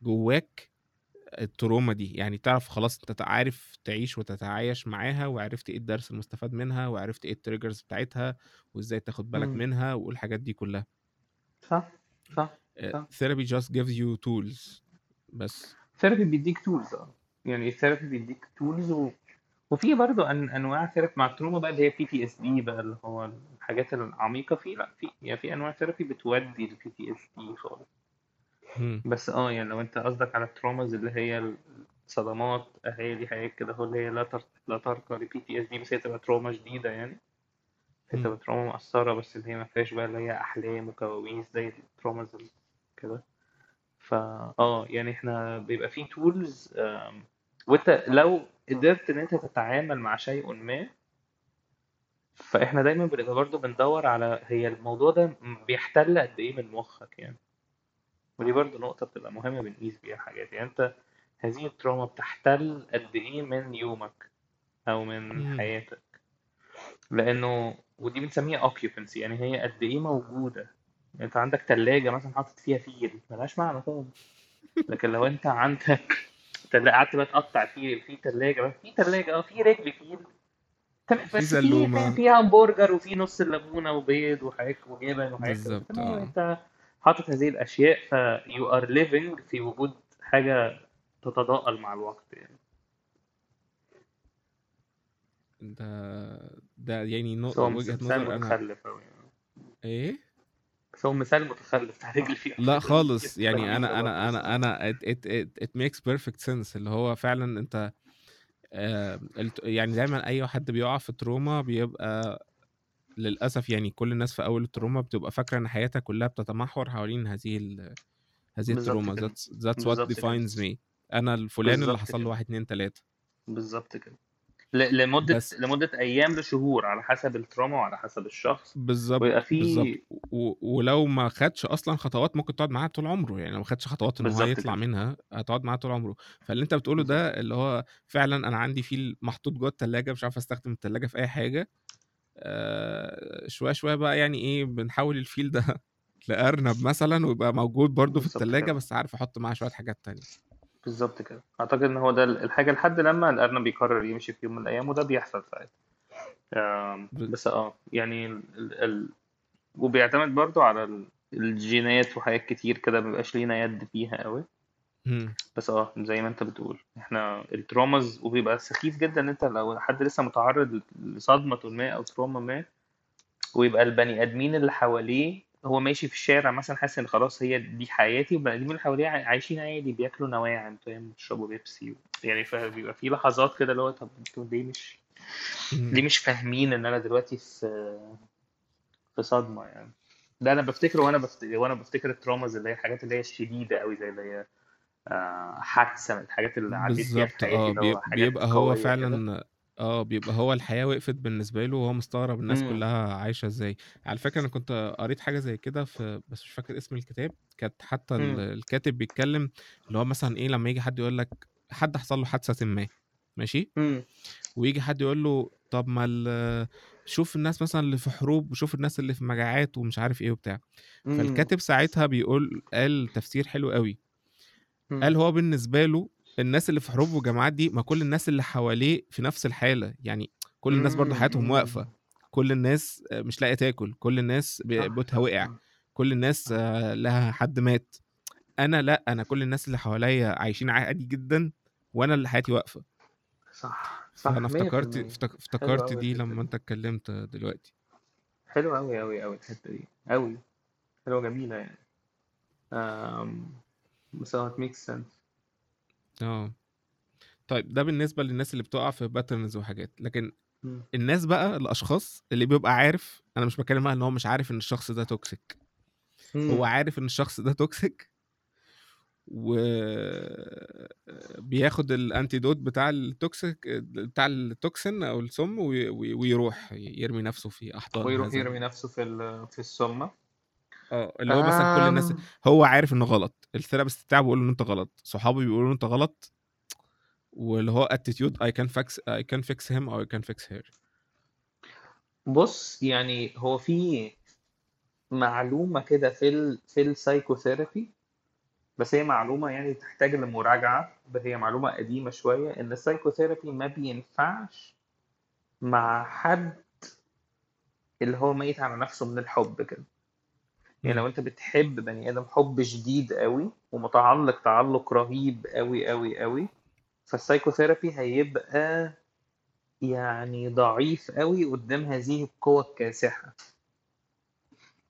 جواك التروما دي، يعني تعرف خلاص انت عارف تعيش وتتعايش معاها، وعرفت ايه الدرس المستفاد منها، وعرفت ايه التريجرز بتاعتها، وازاي تاخد بالك مم. منها، والحاجات دي كلها. صح صح ثيرابي جاست جيفز يو تولز بس ثيرابي بيديك تولز يعني الثيرابي بيديك تولز و... وفي برضه أن... انواع ثيرابي مع التروما بقى اللي هي بي تي اس دي بقى اللي هو الحاجات العميقه فيه لا في يعني في انواع ثيرابي بتودي البي تي اس دي خالص بس اه يعني لو انت قصدك على التروماز اللي هي صدمات اهالي حاجات كده هو اللي هي لا تر... لا ترقى لبي تي اس دي بس هي تبقى تروما جديده يعني هي تروما مؤثره بس اللي هي ما فيهاش بقى اللي هي احلام وكوابيس زي التروماز كده فا اه يعني احنا بيبقى فيه تولز وانت لو قدرت ان انت تتعامل مع شيء ما فاحنا دايما بنبقى برضه بندور على هي الموضوع ده بيحتل قد ايه من مخك يعني ودي برضه نقطه بتبقى مهمه بنقيس بيها حاجات يعني انت هذه التروما بتحتل قد ايه من يومك او من حياتك لانه ودي بنسميها occupancy يعني هي قد ايه موجوده يعني انت عندك ثلاجه مثلا حاطط فيها فيل ملهاش معنى طبعا لكن لو انت عندك قعدت بقى تقطع فيل في ثلاجه في ثلاجه اه في رجل فيل في زلومه في همبرجر وفي نص الليمونه وبيض وحاجات وجبن وحاجات انت حاطط هذه الاشياء ف you are living في وجود حاجه تتضاءل مع الوقت يعني ده ده يعني نقطة وجهة نظر أنا إيه؟ سو مثال متخلف تحريج فيه لا خالص يعني أنا أنا أنا أنا it it it it makes perfect sense اللي هو فعلا أنت آه يعني دايما أي حد بيقع في تروما بيبقى للأسف يعني كل الناس في أول التروما بتبقى فاكرة إن حياتها كلها بتتمحور حوالين هذه هذه التروما that's that's what defines me أنا الفلان اللي حصل له واحد اتنين تلاتة بالظبط كده لمدة بس. لمدة أيام لشهور على حسب التروما وعلى حسب الشخص بالظبط فيه... و... ولو ما خدش أصلا خطوات ممكن تقعد معاه طول عمره يعني لو ما خدش خطوات إنه هو يطلع منها هتقعد معاه طول عمره فاللي أنت بتقوله ده اللي هو فعلا أنا عندي فيه محطوط جوه التلاجة مش عارف أستخدم التلاجة في أي حاجة آه... شوية شوية بقى يعني إيه بنحاول الفيل ده لأرنب مثلا ويبقى موجود برضو في التلاجة كده. بس عارف أحط معاه شوية حاجات تانية بالظبط كده اعتقد ان هو ده الحاجه لحد لما الارنب بيقرر يمشي في يوم من الايام وده بيحصل ساعات بس اه يعني ال... ال... وبيعتمد برضو على الجينات وحاجات كتير كده ما بيبقاش لينا يد فيها قوي بس اه زي ما انت بتقول احنا التروماز وبيبقى سخيف جدا ان انت لو حد لسه متعرض لصدمه ما او تروما ما ويبقى البني ادمين اللي حواليه هو ماشي في الشارع مثلا حاسس ان خلاص هي دي حياتي وبقى دي من حواليه عايشين عادي بياكلوا نواعم فاهم بيشربوا بيبسي يعني فبيبقى في لحظات كده اللي هو طب انتوا ليه مش ليه مش فاهمين ان انا دلوقتي في في صدمه يعني ده انا بفتكر وانا بفتكر وانا بفتكر التروماز اللي هي الحاجات اللي هي الشديده قوي زي اللي هي حادثه الحاجات اللي عديت فيها في حياتي بيبقى هو فعلا اه بيبقى هو الحياة وقفت بالنسبة له وهو مستغرب الناس مم. كلها عايشة ازاي على فكرة انا كنت قريت حاجة زي كده في بس مش فاكر اسم الكتاب كانت حتى مم. الكاتب بيتكلم اللي هو مثلا ايه لما يجي حد يقول لك حد حصل له حادثة ما ماشي مم. ويجي حد يقول له طب ما شوف الناس مثلا اللي في حروب وشوف الناس اللي في مجاعات ومش عارف ايه وبتاع مم. فالكاتب ساعتها بيقول قال تفسير حلو قوي مم. قال هو بالنسبة له الناس اللي في حروب وجماعات دي ما كل الناس اللي حواليه في نفس الحالة يعني كل الناس برضو حياتهم واقفة كل الناس مش لاقية تاكل كل الناس بيوتها وقع كل الناس لها حد مات أنا لا أنا كل الناس اللي حواليا عايشين عادي جدا وأنا اللي حياتي واقفة صح صح أنا افتكرت افتكرت دي لما أنت اتكلمت دلوقتي حلو أوي أوي أوي الحتة دي أوي حلوة جميلة يعني مساعد ميك سنس اه طيب ده بالنسبه للناس اللي بتقع في باترنز وحاجات لكن م. الناس بقى الاشخاص اللي بيبقى عارف انا مش بكلم بقى ان هو مش عارف ان الشخص ده توكسيك م. هو عارف ان الشخص ده توكسيك وبياخد الانتيدوت بتاع التوكسيك بتاع التوكسين او السم وي... ويروح يرمي نفسه في احضان ويروح يرمي نفسه في ال... في السمه اه اللي هو آم. مثلا كل الناس هو عارف انه غلط الثيرابيست بتاعه بيقول له انت غلط صحابه بيقولوا انت غلط واللي هو attitude I can fix I can fix him or I can fix her بص يعني هو في معلومه كده في ال... في السايكوثيرابي بس هي معلومه يعني تحتاج لمراجعه بس هي معلومه قديمه شويه ان السايكوثيرابي ما بينفعش مع حد اللي هو ميت على نفسه من الحب كده يعني لو انت بتحب بني ادم حب شديد قوي ومتعلق تعلق رهيب قوي قوي قوي، فالسايكوثيرابي هيبقى يعني ضعيف قوي قدام هذه القوة الكاسحة،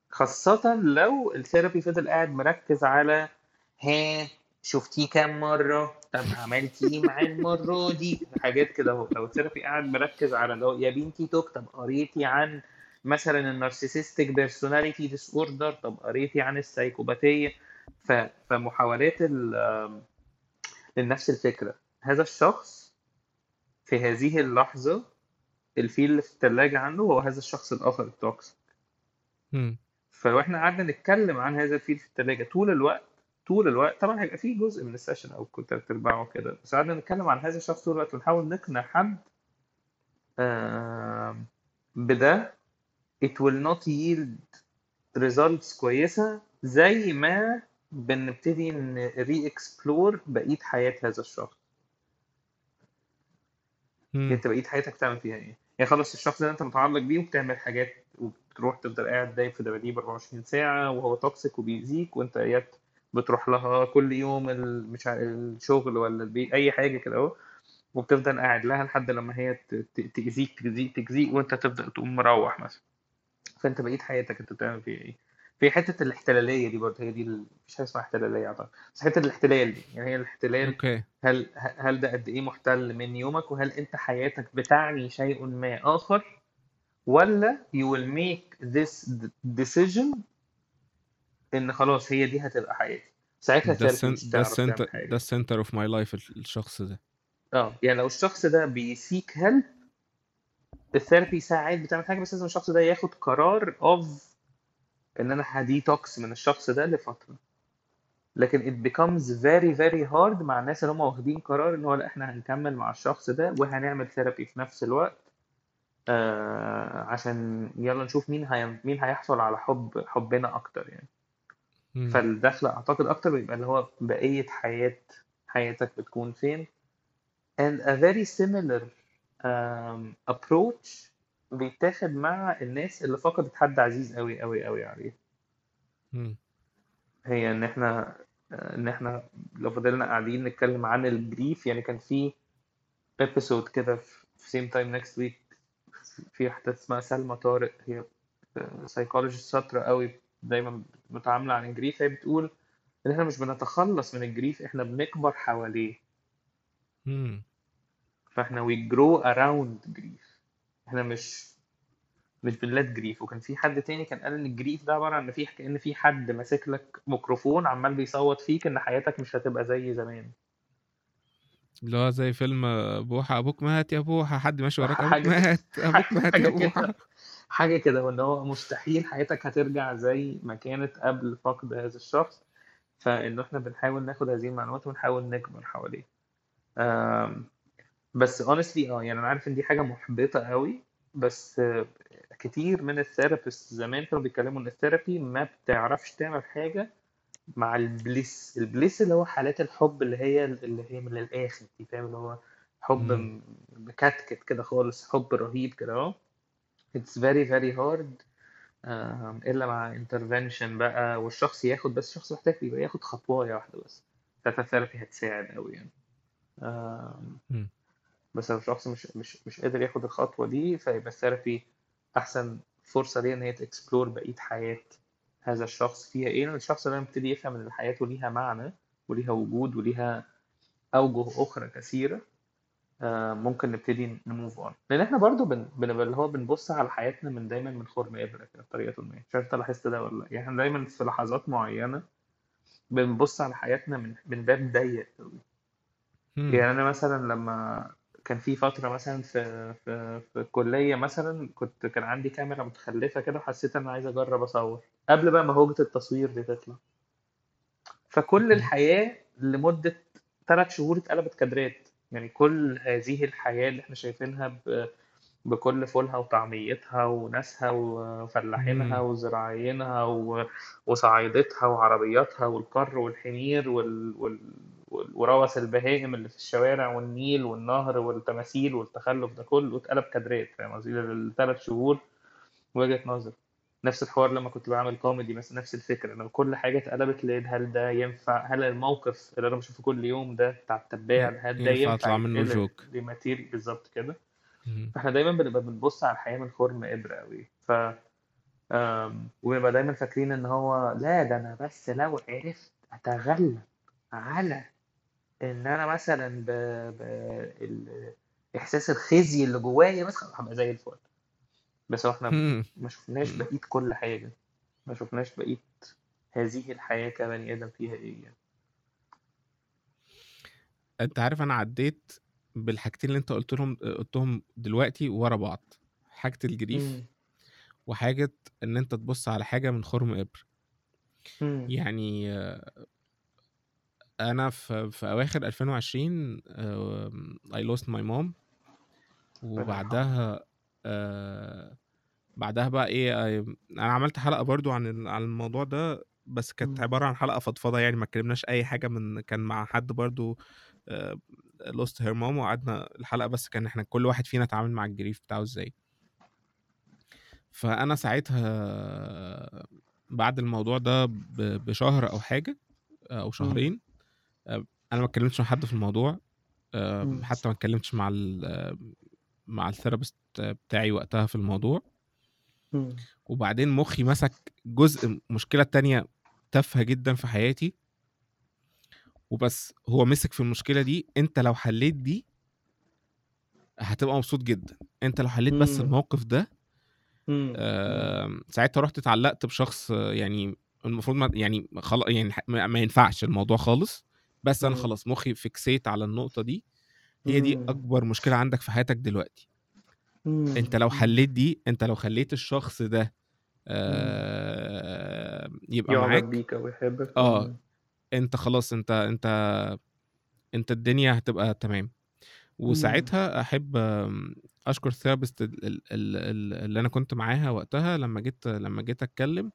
خاصة لو الثيرابي فضل قاعد مركز على ها شفتيه كام مرة، طب عملتيه مع المرة دي حاجات كده. هو لو الثيرابي قاعد مركز على لو يا بنتي توك، طب قريتي عن مثلا النارسيسيستيك بيرسوناليتي ديس اوردر، طب قريتي عن السايكوباتية، فمحاولات لنفس الفكرة. هذا الشخص في هذه اللحظة الفيل اللي في الثلاجة عنده هو هذا الشخص الآخر التوكسيك. فاحنا قعدنا نتكلم عن هذا الفيل في الثلاجة طول الوقت طول الوقت، طبعا هيبقى فيه جزء من السيشن او كنت تربعه كده، بس قعدنا نتكلم عن هذا الشخص طول الوقت ونحاول نقنع حد آه بده it will not yield results كويسة زي ما بنبتدي نري اكسبلور بقية حياة هذا الشخص. انت بقية حياتك تعمل فيها ايه؟ يعني خلاص الشخص اللي انت متعلق بيه وبتعمل حاجات وبتروح تفضل قاعد دايب في دباديب أربعة وعشرين ساعة وهو توكسيك وبيأذيك، وانت ايات بتروح لها كل يوم مش الشغل ولا البيت اي حاجة كده اهو، وبتفضل قاعد لها لحد لما هي تأذيك تأذيك تأذيك وانت تبدأ تقوم مروح مثلا. فانت بقيت حياتك انت بتعمل فيها ايه؟ في حته الاحتلاليه دي برضه، هي دي مش هسمع احتلاليه عطاك، بس حته الاحتلال دي يعني هي الاحتلال okay. هل هل ده قد ايه محتل من يومك، وهل انت حياتك بتعني شيء ما اخر ولا you will make this decision ان خلاص هي دي هتبقى حياتي ساعتها. ده سنتر ده سنتر اوف ماي لايف الشخص ده. اه يعني لو الشخص ده بيسيك هل الثيرابي ساعات بتعمل حاجه، بس لازم الشخص ده ياخد قرار اوف ان انا هديتوكس من الشخص ده لفتره. لكن it becomes very very hard مع الناس اللي هم واخدين قرار ان هو لا احنا هنكمل مع الشخص ده وهنعمل ثيرابي في نفس الوقت آه عشان يلا نشوف مين هي مين هيحصل على حب حبنا اكتر يعني. م. فالدخل اعتقد اكتر بيبقى اللي هو بقيه حياه حياتك بتكون فين. and a very similar Um, approach بيتاخد مع الناس اللي فقدت حد عزيز قوي قوي قوي عليه. مم. هي ان احنا ان احنا لو فضلنا قاعدين نتكلم عن الجريف، يعني كان في episode كده في سيم تايم نيكست ويك في حتة اسمها سلمى طارق، هي سايكولوجيست شاطرة قوي دايما متعاملة عن الجريف. هي بتقول ان احنا مش بنتخلص من الجريف، احنا بنكبر حواليه. مم. فاحنا we grow around grief، احنا مش مش بنلات grief. وكان في حد تاني كان قال ان grief ده عبارة عن في كأن في حد ماسك لك ميكروفون عمال بيصوت فيك ان حياتك مش هتبقى زي زمان، لا زي فيلم بوحة ابوك مات يا بوحة، حد ماشي وراك ابوك مات ابوك مات يا بوحة، حاجة كده. وان هو مستحيل حياتك هترجع زي ما كانت قبل فقد هذا الشخص، فانه احنا بنحاول ناخد هذه المعلومات ونحاول نكبر حواليه. امم بس honestly اه يعني انا عارف ان دي حاجه محبطه قوي، بس كتير من الثيرابيست زمان كانوا بيتكلموا ان الثيرابي ما بتعرفش تعمل حاجه مع البليس البليس اللي هو حالات الحب اللي هي اللي هي من الاخر دي، فاهم؟ اللي هو حب مكتكت كده خالص، حب رهيب كده اهو. it's very very hard آه الا مع intervention بقى، والشخص ياخد بس الشخص محتاج يبقى ياخد خطوه واحده بس، فالثيرابي هتساعد قوي يعني. آه بس لو الشخص مش مش مش قادر ياخد الخطوه دي، فيبقى الثيرابي احسن فرصه ليه ان هي تكسبلور بقيه حياه هذا الشخص فيها ايه. الشخص ده يبتدي يفهم ان الحياه ليها معنى وليها وجود وليها اوجه اخرى كثيره، آه ممكن نبتدي نموف اون. لان احنا برضو بن اللي هو بنبص على حياتنا من دايما من خرم ابره كده بطريقه ما، مش عارف لاحظت ده ولا لا. يعني احنا دايما في لحظات معينه بنبص على حياتنا من من باب ضيق. يعني انا مثلا لما كان في فترة مثلا في في في الكلية مثلا كنت كان عندي كاميرا متخلفة كده، وحسيت أنا عايز أجرب أصور قبل بقى ما موجة التصوير دي تطلع. فكل الحياة لمدة ثلاث شهور اتقلبت كادرات، يعني كل هذه الحياة اللي احنا شايفينها بكل فولها وطعميتها وناسها وفلاحينها وزراعينها وصعيدتها وعربياتها والقر والحمير وال وال وروث البهائم اللي في الشوارع والنيل والنهر والتماثيل والتخلف، ده كله اتقلب كادرات، فاهم قصدي؟ للثلاث شهور وجهة نظر. نفس الحوار لما كنت بعمل كوميدي مثلا نفس الفكره، انا كل حاجه اتقلبت ليه. هل ده ينفع؟ هل الموقف اللي انا بشوفه كل يوم ده بتاع التباع هل ده ينفع اطلع منه جوك دي ماتيريال بالظبط كده؟ فاحنا دايما بنبقى بنبص على الحياه من خرم ابره قوي، ف امم وبنبقى دايما فاكرين ان هو لا ده انا بس لو عرفت اتغلب على ان انا مثلا ب... ب... ال... احساس الخزي اللي جوايا بس هبقى زي الفل. بس احنا ما شفناش بقيه كل حاجه، ما شفناش بقيه هذه الحياه كبني ادم فيها ايه يعني. انت عارف انا عديت بالحاجتين اللي انت قلت لهم قلتهم دلوقتي ورا بعض، حاجه الجريف مم. وحاجه ان انت تبص على حاجه من خرم ابر. مم. يعني انا في في اواخر ألفين وعشرين I lost my mom، وبعدها آه بعدها بقى ايه انا عملت حلقه برضو عن عن الموضوع ده، بس كانت عباره عن حلقه فضفضه يعني، ما اتكلمناش اي حاجه، من كان مع حد برضو آه lost her mom، وقعدنا الحلقه بس كان احنا كل واحد فينا اتعامل مع الجريف بتاعه ازاي. فانا ساعتها بعد الموضوع ده بشهر او حاجه او شهرين آه انا ما اتكلمتش مع حد في الموضوع، آه حتى ما اتكلمتش مع مع الثيرابيست بتاعي وقتها في الموضوع. مم. وبعدين مخي مسك جزء مشكلة تانية تافهة جدا في حياتي، وبس هو مسك في المشكلة دي، انت لو حليت دي هتبقى مبسوط جدا، انت لو حليت بس مم. الموقف ده. آه ساعتها رحت اتعلقت بشخص يعني المفروض ما يعني خلاص يعني ما ينفعش الموضوع خالص، بس انا خلاص مخي فكسيت على النقطة دي، هي دي اكبر مشكله عندك في حياتك دلوقتي. مم. انت لو حليت دي، انت لو خليت الشخص ده آه يبقى معاك بيك ويحبك، اه انت خلاص انت انت انت الدنيا هتبقى تمام. وساعتها احب اشكر ثيرابيست اللي انا كنت معاها وقتها، لما جيت لما جيت اتكلم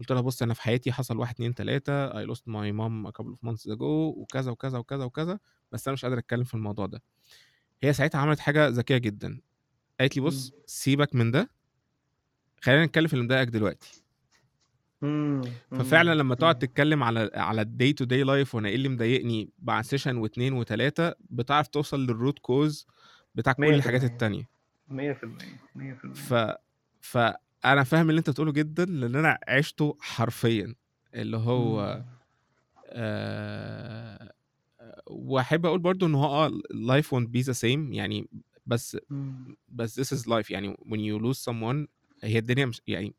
قلت لها بص انا في حياتي حصل واحد اتنين تلاتة I lost my mom a couple of months ago وكذا وكذا وكذا وكذا، بس انا مش قادر اتكلم في الموضوع ده. هي ساعتها عملت حاجه ذكيه جدا، قالت لي بص سيبك من ده، خلينا نتكلم في اللي مضايقك دلوقتي. مم. ففعلا لما تقعد تتكلم على على الداي تو داي لايف وانا ايه اللي مضايقني بعد سيشن واثنين وثلاثه، بتعرف توصل للروت كوز بتاع كل الحاجات التانية مية في المية. ف ف انا فاهم اللي انت بتقوله جدا، لان انا عشته حرفيا اللي هو آه... واحب اقول برضو ان هو life won't be the same يعني، بس مم. بس this is life يعني when you lose someone، هي الدنيا مش يعني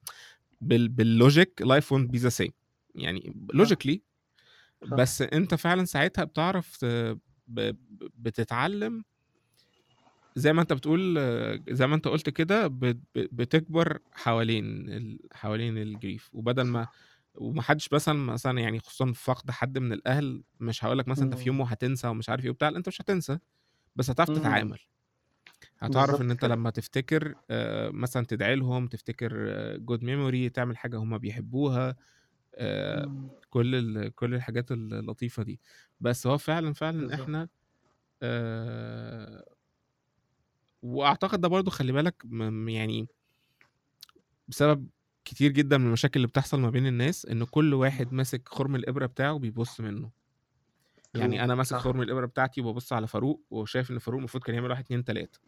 بال... باللوجيك life won't be the same يعني logically، بس انت فعلا ساعتها بتعرف ب... بتتعلم زي ما انت بتقول، زي ما انت قلت كده بتكبر حوالين حوالين الجريف، وبدل ما ومحدش مثلا مثلا يعني خصوصا فقد حد من الاهل، مش هقولك مثلا انت في يومه هتنسى ومش عارف ايه وبتاع، انت مش هتنسى بس هتعرف تتعامل، هتعرف ان انت لما تفتكر مثلا تدعي لهم، تفتكر جود ميموري، تعمل حاجه هم بيحبوها، كل كل الحاجات اللطيفه دي. بس هو فعلا فعلا احنا واعتقد ده برضو خلي بالك يعني بسبب كتير جدا من المشاكل اللي بتحصل ما بين الناس، ان كل واحد ماسك خرم الابره بتاعه وبيبص منه. يعني انا ماسك خرم الابره بتاعتي وببص على فاروق وشايف ان فاروق المفروض كان يعمل واحد اتنين تلاتة،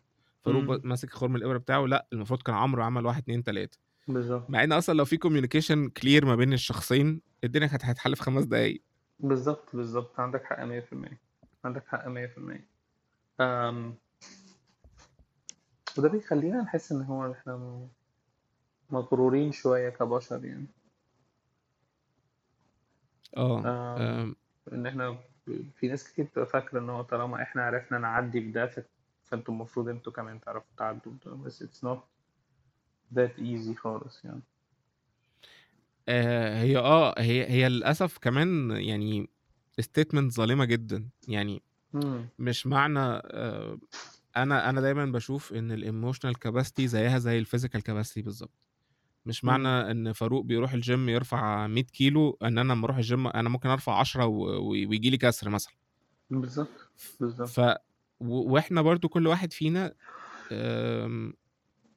فاروق ماسك خرم الابره بتاعه لا المفروض كان عمرو عمل واحد اتنين تلاتة، مع ان اصلا لو في كوميونيكيشن كلير ما بين الشخصين الدنيا كانت هتتحل في خمس دقايق. بالظبط بالظبط، عندك حق مية في المية، عندك حق مية في المية. امم وده بيخلينا نحس ان هو احنا مغرورين شويه كبشر يعني، اه ان احنا في ناس كتير بتبقى فاكره ان هو طالما احنا عرفنا نعدي بده فانتوا المفروض انتوا كمان تعرفوا تعدوا بده، بس it's not that easy خالص يعني. آه هي اه هي هي للاسف كمان يعني statement ظالمه جدا يعني. مم. مش معنى آه انا انا دايما بشوف ان الايموشنال كاباسيتي زيها زي الفيزيكال كاباسيتي بالظبط، مش معنى ان فاروق بيروح الجيم يرفع مية كيلو ان انا لما اروح الجيم انا ممكن ارفع عشرة ويجي لي كسر مثلا. بالظبط بالظبط. ف واحنا برضو كل واحد فينا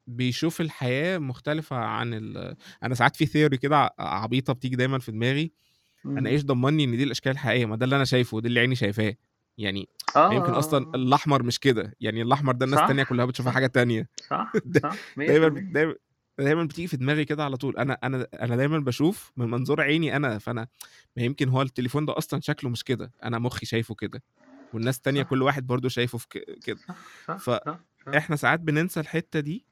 بيشوف الحياة مختلفة عن ال... أنا ساعات في ثيوري كده عبيطة بتيجي دايما في دماغي. مم. أنا إيش ضمني إن دي الأشكال الحقيقية؟ ما ده اللي أنا شايفه وده اللي عيني شايفاه يعني. آه. يمكن أصلا الأحمر مش كده يعني، الأحمر ده الناس التانية كلها بتشوفها حاجة تانية. صح. صح. دايما دايما دايما بتيجي في دماغي كده على طول. أنا أنا أنا دايما بشوف من منظور عيني أنا، فأنا ما يمكن هو التليفون ده أصلا شكله مش كده، أنا مخي شايفه كده والناس التانية كل واحد برضو شايفه في كده. فإحنا ساعات بننسى الحتة دي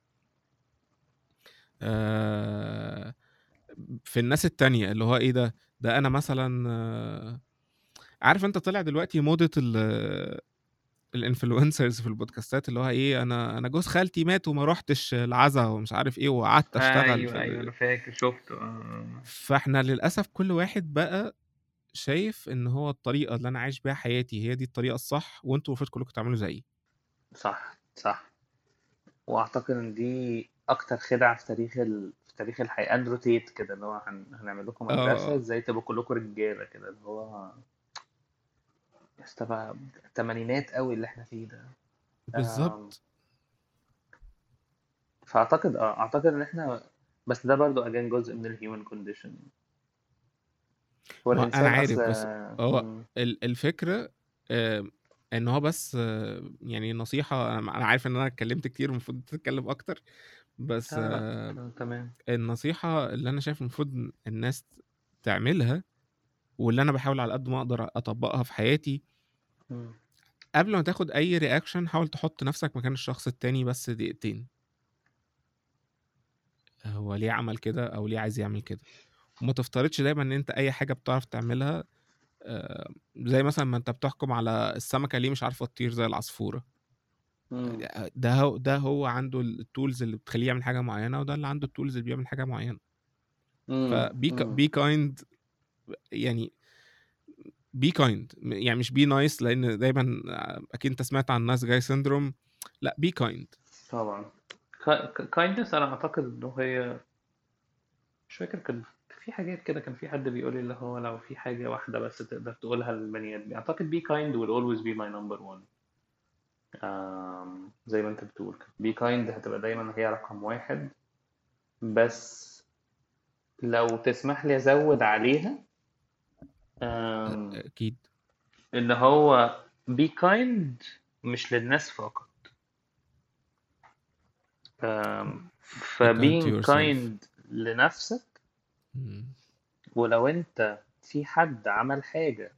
في الناس التانية، اللي هو ايه ده ده انا مثلا عارف انت طلع دلوقتي موضة الانفلونسرز في البودكاستات، اللي هو ايه انا انا جوز خالتي مات وما روحتش العزا ومش عارف ايه وقعدت اشتغل. ايوه ايوه انا فاكر شفته. فاحنا للاسف كل واحد بقى شايف ان هو الطريقة اللي انا عايش بيها حياتي هي دي الطريقة الصح، وانتوا المفروض كلكم تعملوا زيي. صح صح. واعتقد ان دي اكتر خدعه في تاريخ ال... في تاريخ الحياه. اندرو تيت كده اللي هو هن... هنعمل لكم مدرسه ازاي تبقوا كلكم رجاله كده، اللي هو استبع الثمانينات قوي اللي احنا فيه ده بالظبط. آه... فاعتقد اه اعتقد ان احنا بس ده برضو اجان جزء من الهيومن كونديشن. انا عارف بس اه م... الفكره آه... ان هو بس آه... يعني نصيحه، انا عارف ان انا اتكلمت كتير المفروض تتكلم اكتر، بس آه، تمام. النصيحة اللي أنا شايف المفروض الناس تعملها واللي أنا بحاول على قد ما أقدر أطبقها في حياتي، م. قبل ما تاخد أي رياكشن حاول تحط نفسك مكان الشخص التاني بس دقيقتين، هو ليه عمل كده أو ليه عايز يعمل كده. وما تفترضش دايما أن أنت أي حاجة بتعرف تعملها، آه، زي مثلا ما أنت بتحكم على السمكة ليه مش عارفة تطير زي العصفورة، ده هو ده هو عنده التولز اللي بتخليه يعمل حاجه معينه وده اللي عنده التولز اللي بيعمل حاجه معينه. فبي بي كايند يعني، بي كايند يعني مش بي نايس، لان دايما اكيد انت سمعت عن الناس جاي سيندروم. لا بي كايند طبعا. كايندنس انا اعتقد انه هي مش فاكر كان في حاجات كده كان في حد بيقول لي اللي هو لو في حاجه واحده بس تقدر تقولها للبني ادم اعتقد بي كايند will always be my number one. آم زي ما انت بتقول بي كايند هتبقى دايما هي رقم واحد، بس لو تسمح لي ازود عليها اكيد ان هو بي كايند مش للناس فقط. فبي كايند لنفسك، ولو انت في حد عمل حاجة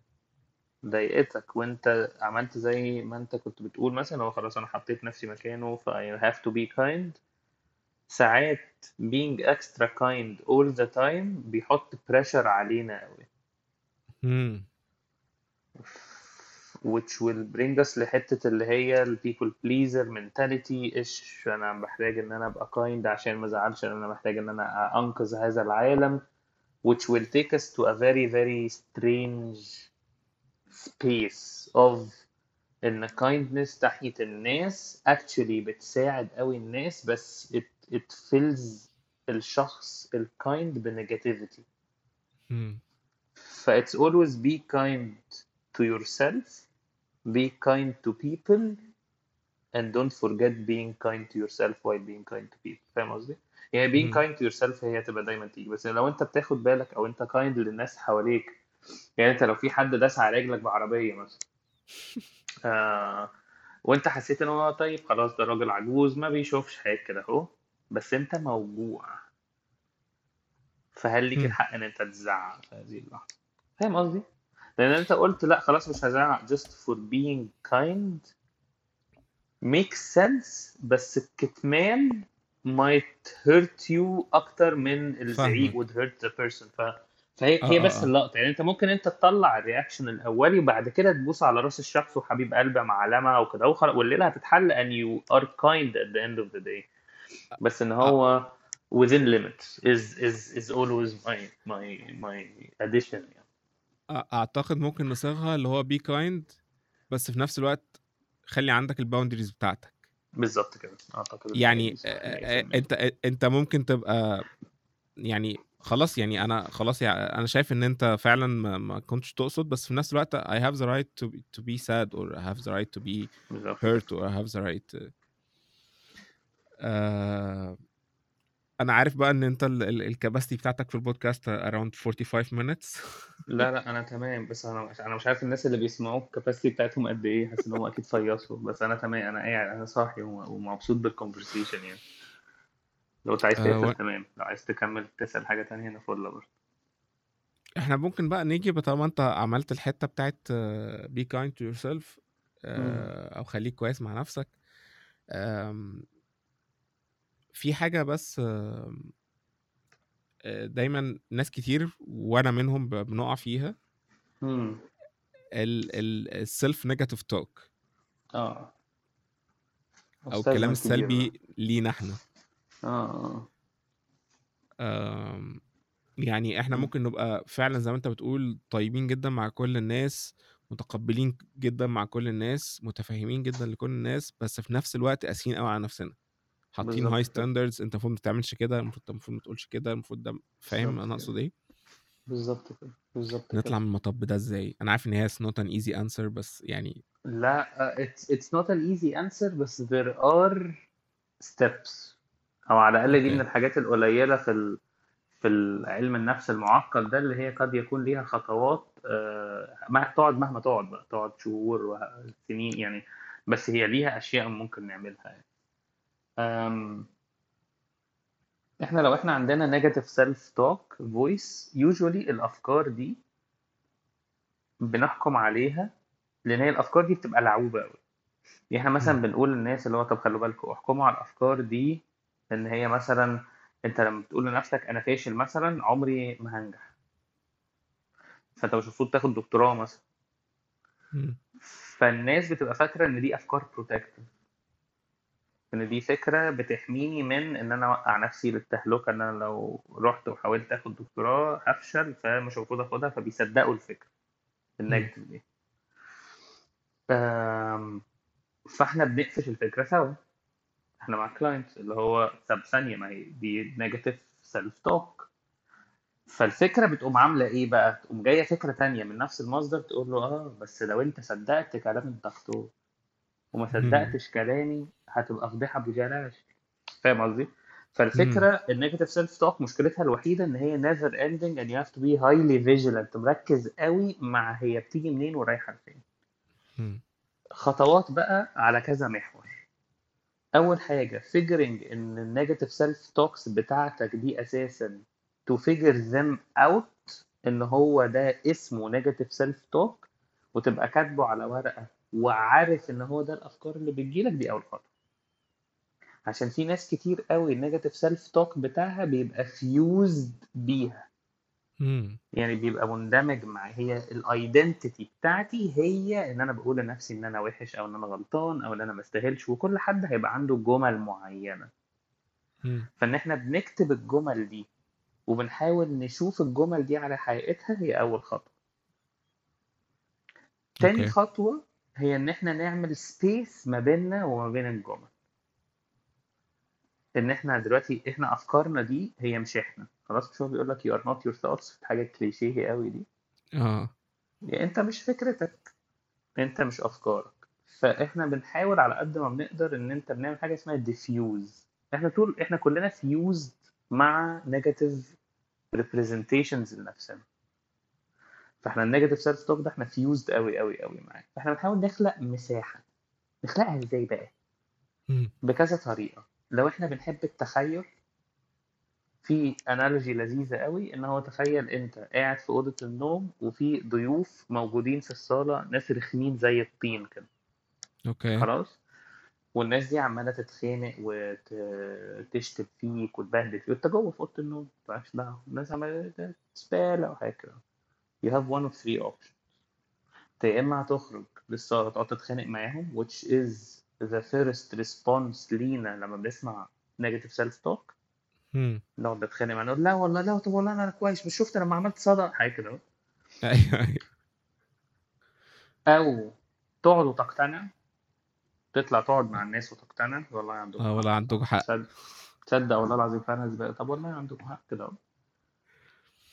ضايقتك وانت عملت زي ما انت كنت بتقول مثلا هو خلاص انا حطيت نفسي مكانه ف I have to be kind. ساعات being extra kind all the time بيحط pressure علينا قوي. امم which will bring us لحتة اللي هي ال people pleaser mentality. ايش انا محتاج ان انا ابقى kind عشان ما ازعلش، انا محتاج ان انا انقذ هذا العالم، which will take us to a very very strange space of ان kindness تحية الناس actually بتساعد قوي الناس، بس it, it fills الشخص ال kind بnegativity. mm. ف it's always be kind to yourself, be kind to people, and don't forget being kind to yourself while being kind to people. فاهم قصدي؟ يعني being mm. kind to yourself هي تبقى دايما تيجي، بس لو انت بتاخد بالك او انت kind للناس حواليك. يعني انت لو في حد داس على رجلك بعربيه مثلا آه، وانت حسيت ان هو طيب خلاص ده راجل عجوز ما بيشوفش حاجه كده اهو، بس انت موجوع فهل ليك الحق ان انت تزعق في هذه اللحظه؟ فاهم قصدي؟ لان انت قلت لا خلاص مش هزعق just for being kind makes sense، بس الكتمان might hurt you اكتر من الزعيق would hurt the person. ف فهي آه هي بس اللقطة. يعني انت ممكن انت تطلع الرياكشن الاولي وبعد كده تبوس على راس الشخص وحبيب قلبه مع علامة وكده وخلاص والليلة هتتحل and you are kind at the end of the day. بس ان هو آه. within limits is, is, is always my, my, my addition. يعني. اعتقد ممكن نصيغها اللي هو be kind بس في نفس الوقت خلي عندك الباوندريز بتاعتك. بالظبط كده اعتقد. يعني انت انت ممكن تبقى يعني خلاص يعني انا خلاص يعني انا شايف ان انت فعلا ما, ما كنتش تقصد، بس في نفس الوقت I have the right to be, to be sad or I have the right to be hurt or I have the right to... آه انا عارف بقى ان انت الكباستي بتاعتك في البودكاست around forty-five minutes. لا لا انا تمام، بس انا انا مش عارف الناس اللي بيسمعوا الكباستي بتاعتهم قد ايه، حاسس انهم اكيد فيصوا، بس انا تمام، انا قاعد انا صاحي ومبسوط بالكونفرسيشن يعني. لو عايز تقفل آه تمام، لو عايز تكمل تسأل حاجه تانية هنا فل برضه. احنا ممكن بقى نيجي طالما انت عملت الحته بتاعت be kind to yourself آه او خليك كويس مع نفسك. آم في حاجة بس دايما ناس كتير وانا منهم بنقع فيها، السلف نيجاتيف توك اه او الكلام السلبي لينا احنا. اه يعني احنا ممكن نبقى فعلا زي ما انت بتقول طيبين جدا مع كل الناس، متقبلين جدا مع كل الناس، متفاهمين جدا لكل الناس، بس في نفس الوقت قاسيين قوي على نفسنا، حاطين هاي ستاندردز، انت المفروض ما تعملش كده، المفروض المفروض ما تقولش كده، المفروض ده، فاهم انا اقصد ايه بالظبط كده؟ بالظبط. نطلع من المطب ده ازاي؟ انا عارف ان هي not an easy answer بس يعني لا uh, it's it's not an easy answer بس there are steps، او على الاقل دي okay. من الحاجات القليله في ال... في العلم النفس المعقد ده اللي هي قد يكون ليها خطوات آه... ما تقعد مهما تقعد بقى تقعد شهور وسنين يعني، بس هي ليها اشياء ممكن نعملها يعني. أم... احنا لو احنا عندنا negative self-talk voice usually الافكار دي بنحكم عليها، لان هي الافكار دي بتبقى لعوبه قوي يعني. احنا مثلا بنقول للناس اللي هو طب خلوا بالكم احكموا على الافكار دي، ان هي مثلا انت لما بتقول لنفسك انا فاشل مثلا عمري ما هنجح، فانت مش المفروض تاخد دكتوراه مثلا. فالناس بتبقى فاكره ان دي افكار protective، ان دي فكره بتحميني من ان انا اوقع نفسي للتهلكه، ان انا لو رحت وحاولت اخد دكتوراه هفشل فمش المفروض اخدها، فبيصدقوا الفكره النيجاتيف دي. فاحنا بنقفش الفكره سوا احنا مع كلاينتس اللي هو طب ثانيه ما هي دي نيجاتيف سيلف توك، فالفكره بتقوم عامله ايه بقى؟ تقوم جايه فكره تانية من نفس المصدر تقول له اه بس لو انت صدقت كلام الدكتور وما صدقتش كلامي هتبقى فضيحه بجلاش، فاهم قصدي؟ فالفكره النيجاتيف سيلف توك مشكلتها الوحيده ان هي نيفر اندنج and you have to be highly vigilant، مركز قوي مع هي بتيجي منين ورايحه لفين. خطوات بقى على كذا محور. اول حاجه figuring ان النيجاتيف سيلف توكس بتاعتك دي اساسا to figure them out، ان هو ده اسمه نيجاتيف سيلف توك، وتبقى كاتبه على ورقه وعارف ان هو ده الافكار اللي بتجيلك دي اول خطوه. عشان في ناس كتير قوي النيجاتيف سيلف توك بتاعها بيبقى فيوزد بيها مم. يعني بيبقى مندمج مع هي الايدنتيتي بتاعتي، هي ان انا بقول لنفسي ان انا وحش او ان انا غلطان او ان انا ما استاهلش، وكل حد هيبقى عنده جمل معينه مم. فان احنا بنكتب الجمل دي وبنحاول نشوف الجمل دي على حقيقتها هي اول خطوه. تاني okay. خطوه هي ان احنا نعمل سبيس ما بيننا وما بين الجمل، ان احنا دلوقتي احنا افكارنا دي هي مش احنا خلاص. مش هو بيقول لك you are not your thoughts، حاجه كليشيه قوي دي اه يعني انت مش فكرتك، انت مش افكارك. فاحنا بنحاول على قد ما بنقدر ان انت بنعمل حاجه اسمها ديفيوز. احنا طول احنا كلنا فيوزد مع نيجاتيف ريبريزنتيشنز لنفسنا، فاحنا النيجاتيف سيلف توك ده احنا فيوزد قوي قوي قوي معاه. فاحنا بنحاول نخلق مساحه، نخلقها ازاي بقى؟ بكذا طريقه. لو احنا بنحب التخيل، في انالوجي لذيذه قوي ان هو تخيل انت قاعد في اوضه النوم وفي ضيوف موجودين في الصاله، ناس رخمين زي الطين كده اوكي خلاص، والناس دي عماله تتخانق وتشتم فيك وتبهدل فيك وانت جوه في اوضه النوم، مفيش دعوه، الناس عماله تسباله وهكذا. you have one of three options، يا اما هتخرج للصاله تقعد تتخانق معاهم which is the first response لينا لما بنسمع negative self talk، امم نقعد نتخانق معانا نقول لا والله لا طب والله انا كويس مش شفت انا ما عملت صدق حاجه كده، ايوه. او تقعدوا تقتنع، تطلع تقعد مع الناس وتقتنع والله عندكم اه والله عندكم حق، تصدق والله العظيم فعلا طب والله عندكم حق كده،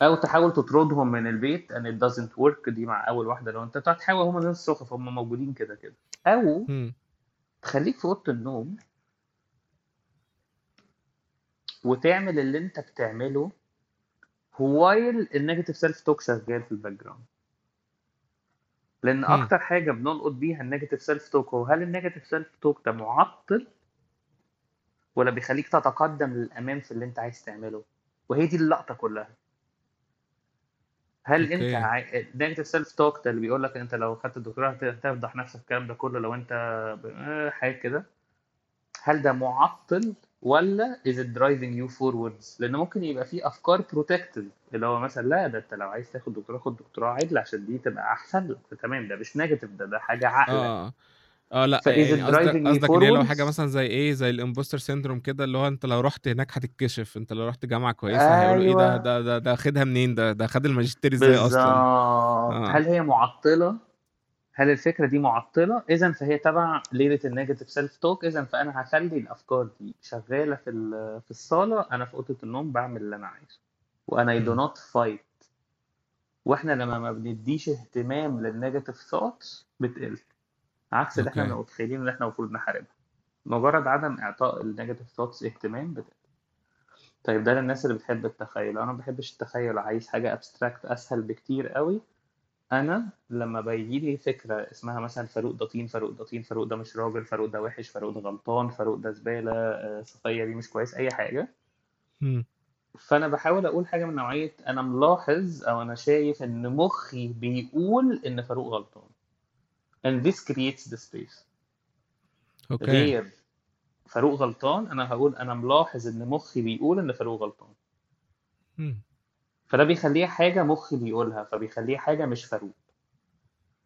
او تحاول تطردهم من البيت ان it doesn't work. دي مع اول واحده لو انت تحاول، هم ناس سخف هم موجودين كده كده. او م. تخليك في اوضه النوم وتعمل اللي انت بتعمله while النيجاتيف سيلف توك شغال في الباك جراوند. لان اكتر حاجه بنلقط بيها النيجاتيف سيلف توك هو هل النيجاتيف سيلف توك ده معطل ولا بيخليك تتقدم للامام في اللي انت عايز تعمله. وهي دي اللقطه كلها. هل okay. انت عاي... نيجاتيف سيلف توك ده اللي بيقول لك انت لو خدت الدكتوراه هتفضح نفسك الكلام ده كله لو انت حاجه كده، هل ده معطل ولا is it driving you forwards؟ لأن ممكن يبقى فيه أفكار protected اللي هو مثلا لا ده أنت لو عايز تاخد دكتوراه خد دكتوراه عدل عشان دي تبقى أحسن لك، تمام، ده مش نيجاتيف، ده ده حاجة عقلة. آه آه لأ يعني قصدك قصدك إن لو حاجة مثلا زي إيه زي الإمبوستر سيندروم كده اللي هو أنت لو رحت هناك هتتكشف، أنت لو رحت جامعة كويسة آه هيقولوا أيوة. إيه ده ده ده, ده خدها منين، ده ده خد الماجستير إزاي أصلا؟ آه. هل هي معطلة؟ هل الفكرة دي معطلة؟ إذن فهي تبع ليلة النيجاتيف سيلف توك. إذن فأنا هخلي الأفكار دي شغالة في في الصالة، أنا في أوضة النوم بعمل اللي أنا عايزه وأنا do not fight. وإحنا لما ما بنديش اهتمام للنيجاتيف ثوتس بتقل، عكس اللي okay. إحنا متخيلين اللي إحنا المفروض نحاربها. مجرد عدم إعطاء النيجاتيف ثوتس اهتمام بتقل. طيب ده للناس اللي بتحب التخيل. أنا ما بحبش التخيل، عايز حاجة أبستراكت أسهل بكتير قوي. انا لما بيجي لي فكره اسمها مثلا فاروق دطين، فاروق دطين، فاروق ده مش راجل، فاروق ده وحش، فاروق ده غلطان، فاروق ده زباله، صفيه دي مش كويس، اي حاجه م. فانا بحاول اقول حاجه من نوعيه انا ملاحظ او انا شايف ان مخي بيقول ان فاروق غلطان and this creates the space. اوكي okay. غير فاروق غلطان انا هقول انا ملاحظ ان مخي بيقول ان فاروق غلطان م. فده بيخليه حاجة مخي بيقولها، فبيخليه حاجة مش فاروق.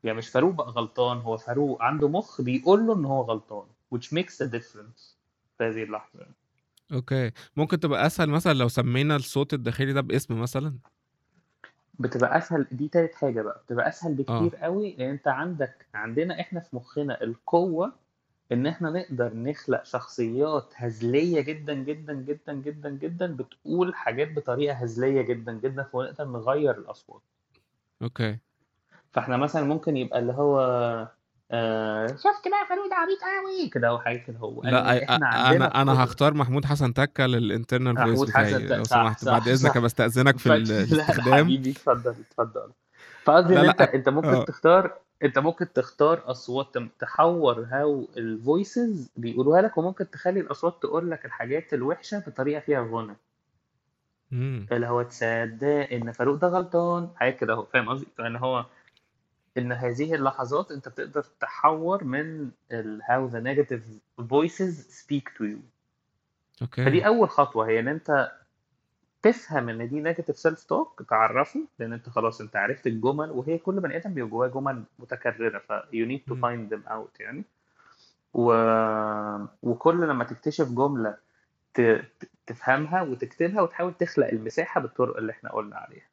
يعني مش فاروق بقى غلطان، هو فاروق عنده مخ بيقوله إن هو غلطان which makes a difference في هذه اللحظة. أوكي ممكن تبقى أسهل مثلا لو سمينا الصوت الداخلي ده باسم مثلا، بتبقى أسهل. دي تالت حاجة بقى بتبقى أسهل بكتير آه. قوي. لأن أنت عندك عندنا إحنا في مخنا القوة إن إحنا نقدر نخلق شخصيات هزلية جدا جدا جدا جدا جدا بتقول حاجات بطريقة هزلية جدا جدا، فنقدر نغير الأصوات. أوكي. فإحنا مثلا ممكن يبقى اللي هو آه شاف كده فاروق ده عبيط قوي كده أو حاجة كده. هو لا إحنا عندنا أنا أنا هختار محمود حسن تكة للإنترنال فويس بتاعي لو سمحت، بعد إذنك بستأذنك في الاستخدام. لا حبيبي اتفضل اتفضل. فقصدي أنت أنت ممكن أوه. تختار انت ممكن تختار اصوات تحور هاو الفويسز بيقولوها لك، وممكن تخلي الاصوات تقول لك الحاجات الوحشه بطريقه فيها غنى اللي هو تصدق ان فاروق ده غلطان حاجه كده. هو فاهم قصدي ان هو ان هذه اللحظات انت بتقدر تحور من هاو ذا نيجاتيف فويسز سبيك تو يو. اوكي فدي اول خطوه، هي ان انت تفهم ان دي نيجاتيف سيلف توك، تعرفه، لان انت خلاص انت عرفت الجمل، وهي كل بني ادم بيبقى جواه جمل متكرره ف you need to find them out يعني. و... وكل لما تكتشف جمله ت... تفهمها وتكتبها وتحاول تخلق المساحه بالطرق اللي احنا قلنا عليها.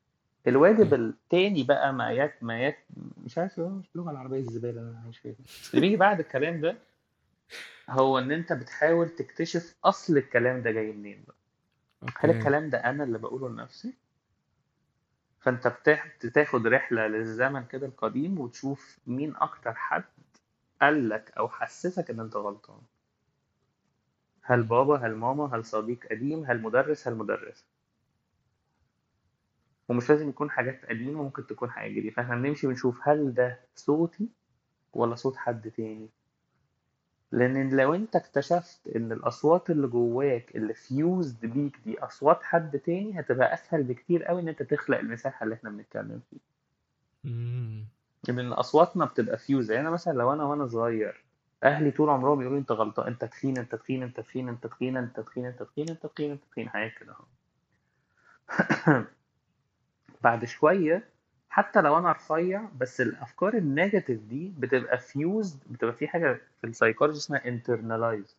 الواجب الثاني بقى ما يك ما يك مش عارف مش اللغه العربيه الزباله انا مش فاهم اللي بيجي بعد الكلام ده، هو ان انت بتحاول تكتشف اصل الكلام ده جاي منين بقى. هل الكلام ده أنا اللي بقوله لنفسي؟ فأنت بتاخد رحلة للزمن كده القديم وتشوف مين أكتر حد قالك أو حسسك إن أنت غلطان. هل بابا؟ هل ماما؟ هل صديق قديم؟ هل مدرس؟ هل مدرسة؟ ومش لازم يكون حاجات قديمة، ممكن تكون حاجة جديدة. فإحنا بنمشي بنشوف هل ده صوتي ولا صوت حد تاني؟ لأن لو أنت اكتشفت إن الأصوات اللي جواك اللي فيوزد بيك دي أصوات حد تاني، هتبقى أسهل بكتير قوي إن أنت تخلق المساحة اللي إحنا بنتكلم فيها. امم لأن أصواتنا بتبقى فيوز. يعني أنا مثلا لو أنا وأنا صغير أهلي طول عمرهم بيقولوا أنت غلطان، أنت تخين، أنت تخين، أنت تخين، أنت تخين، أنت تخين، أنت تخين، أنت تخين، أنت تخين، حاجة كده. بعد شوية حتى لو انا رفيع، بس الافكار النيجاتيف دي بتبقى فيوزد، بتبقى في حاجه في السايكولوجي اسمها انترنالايزد.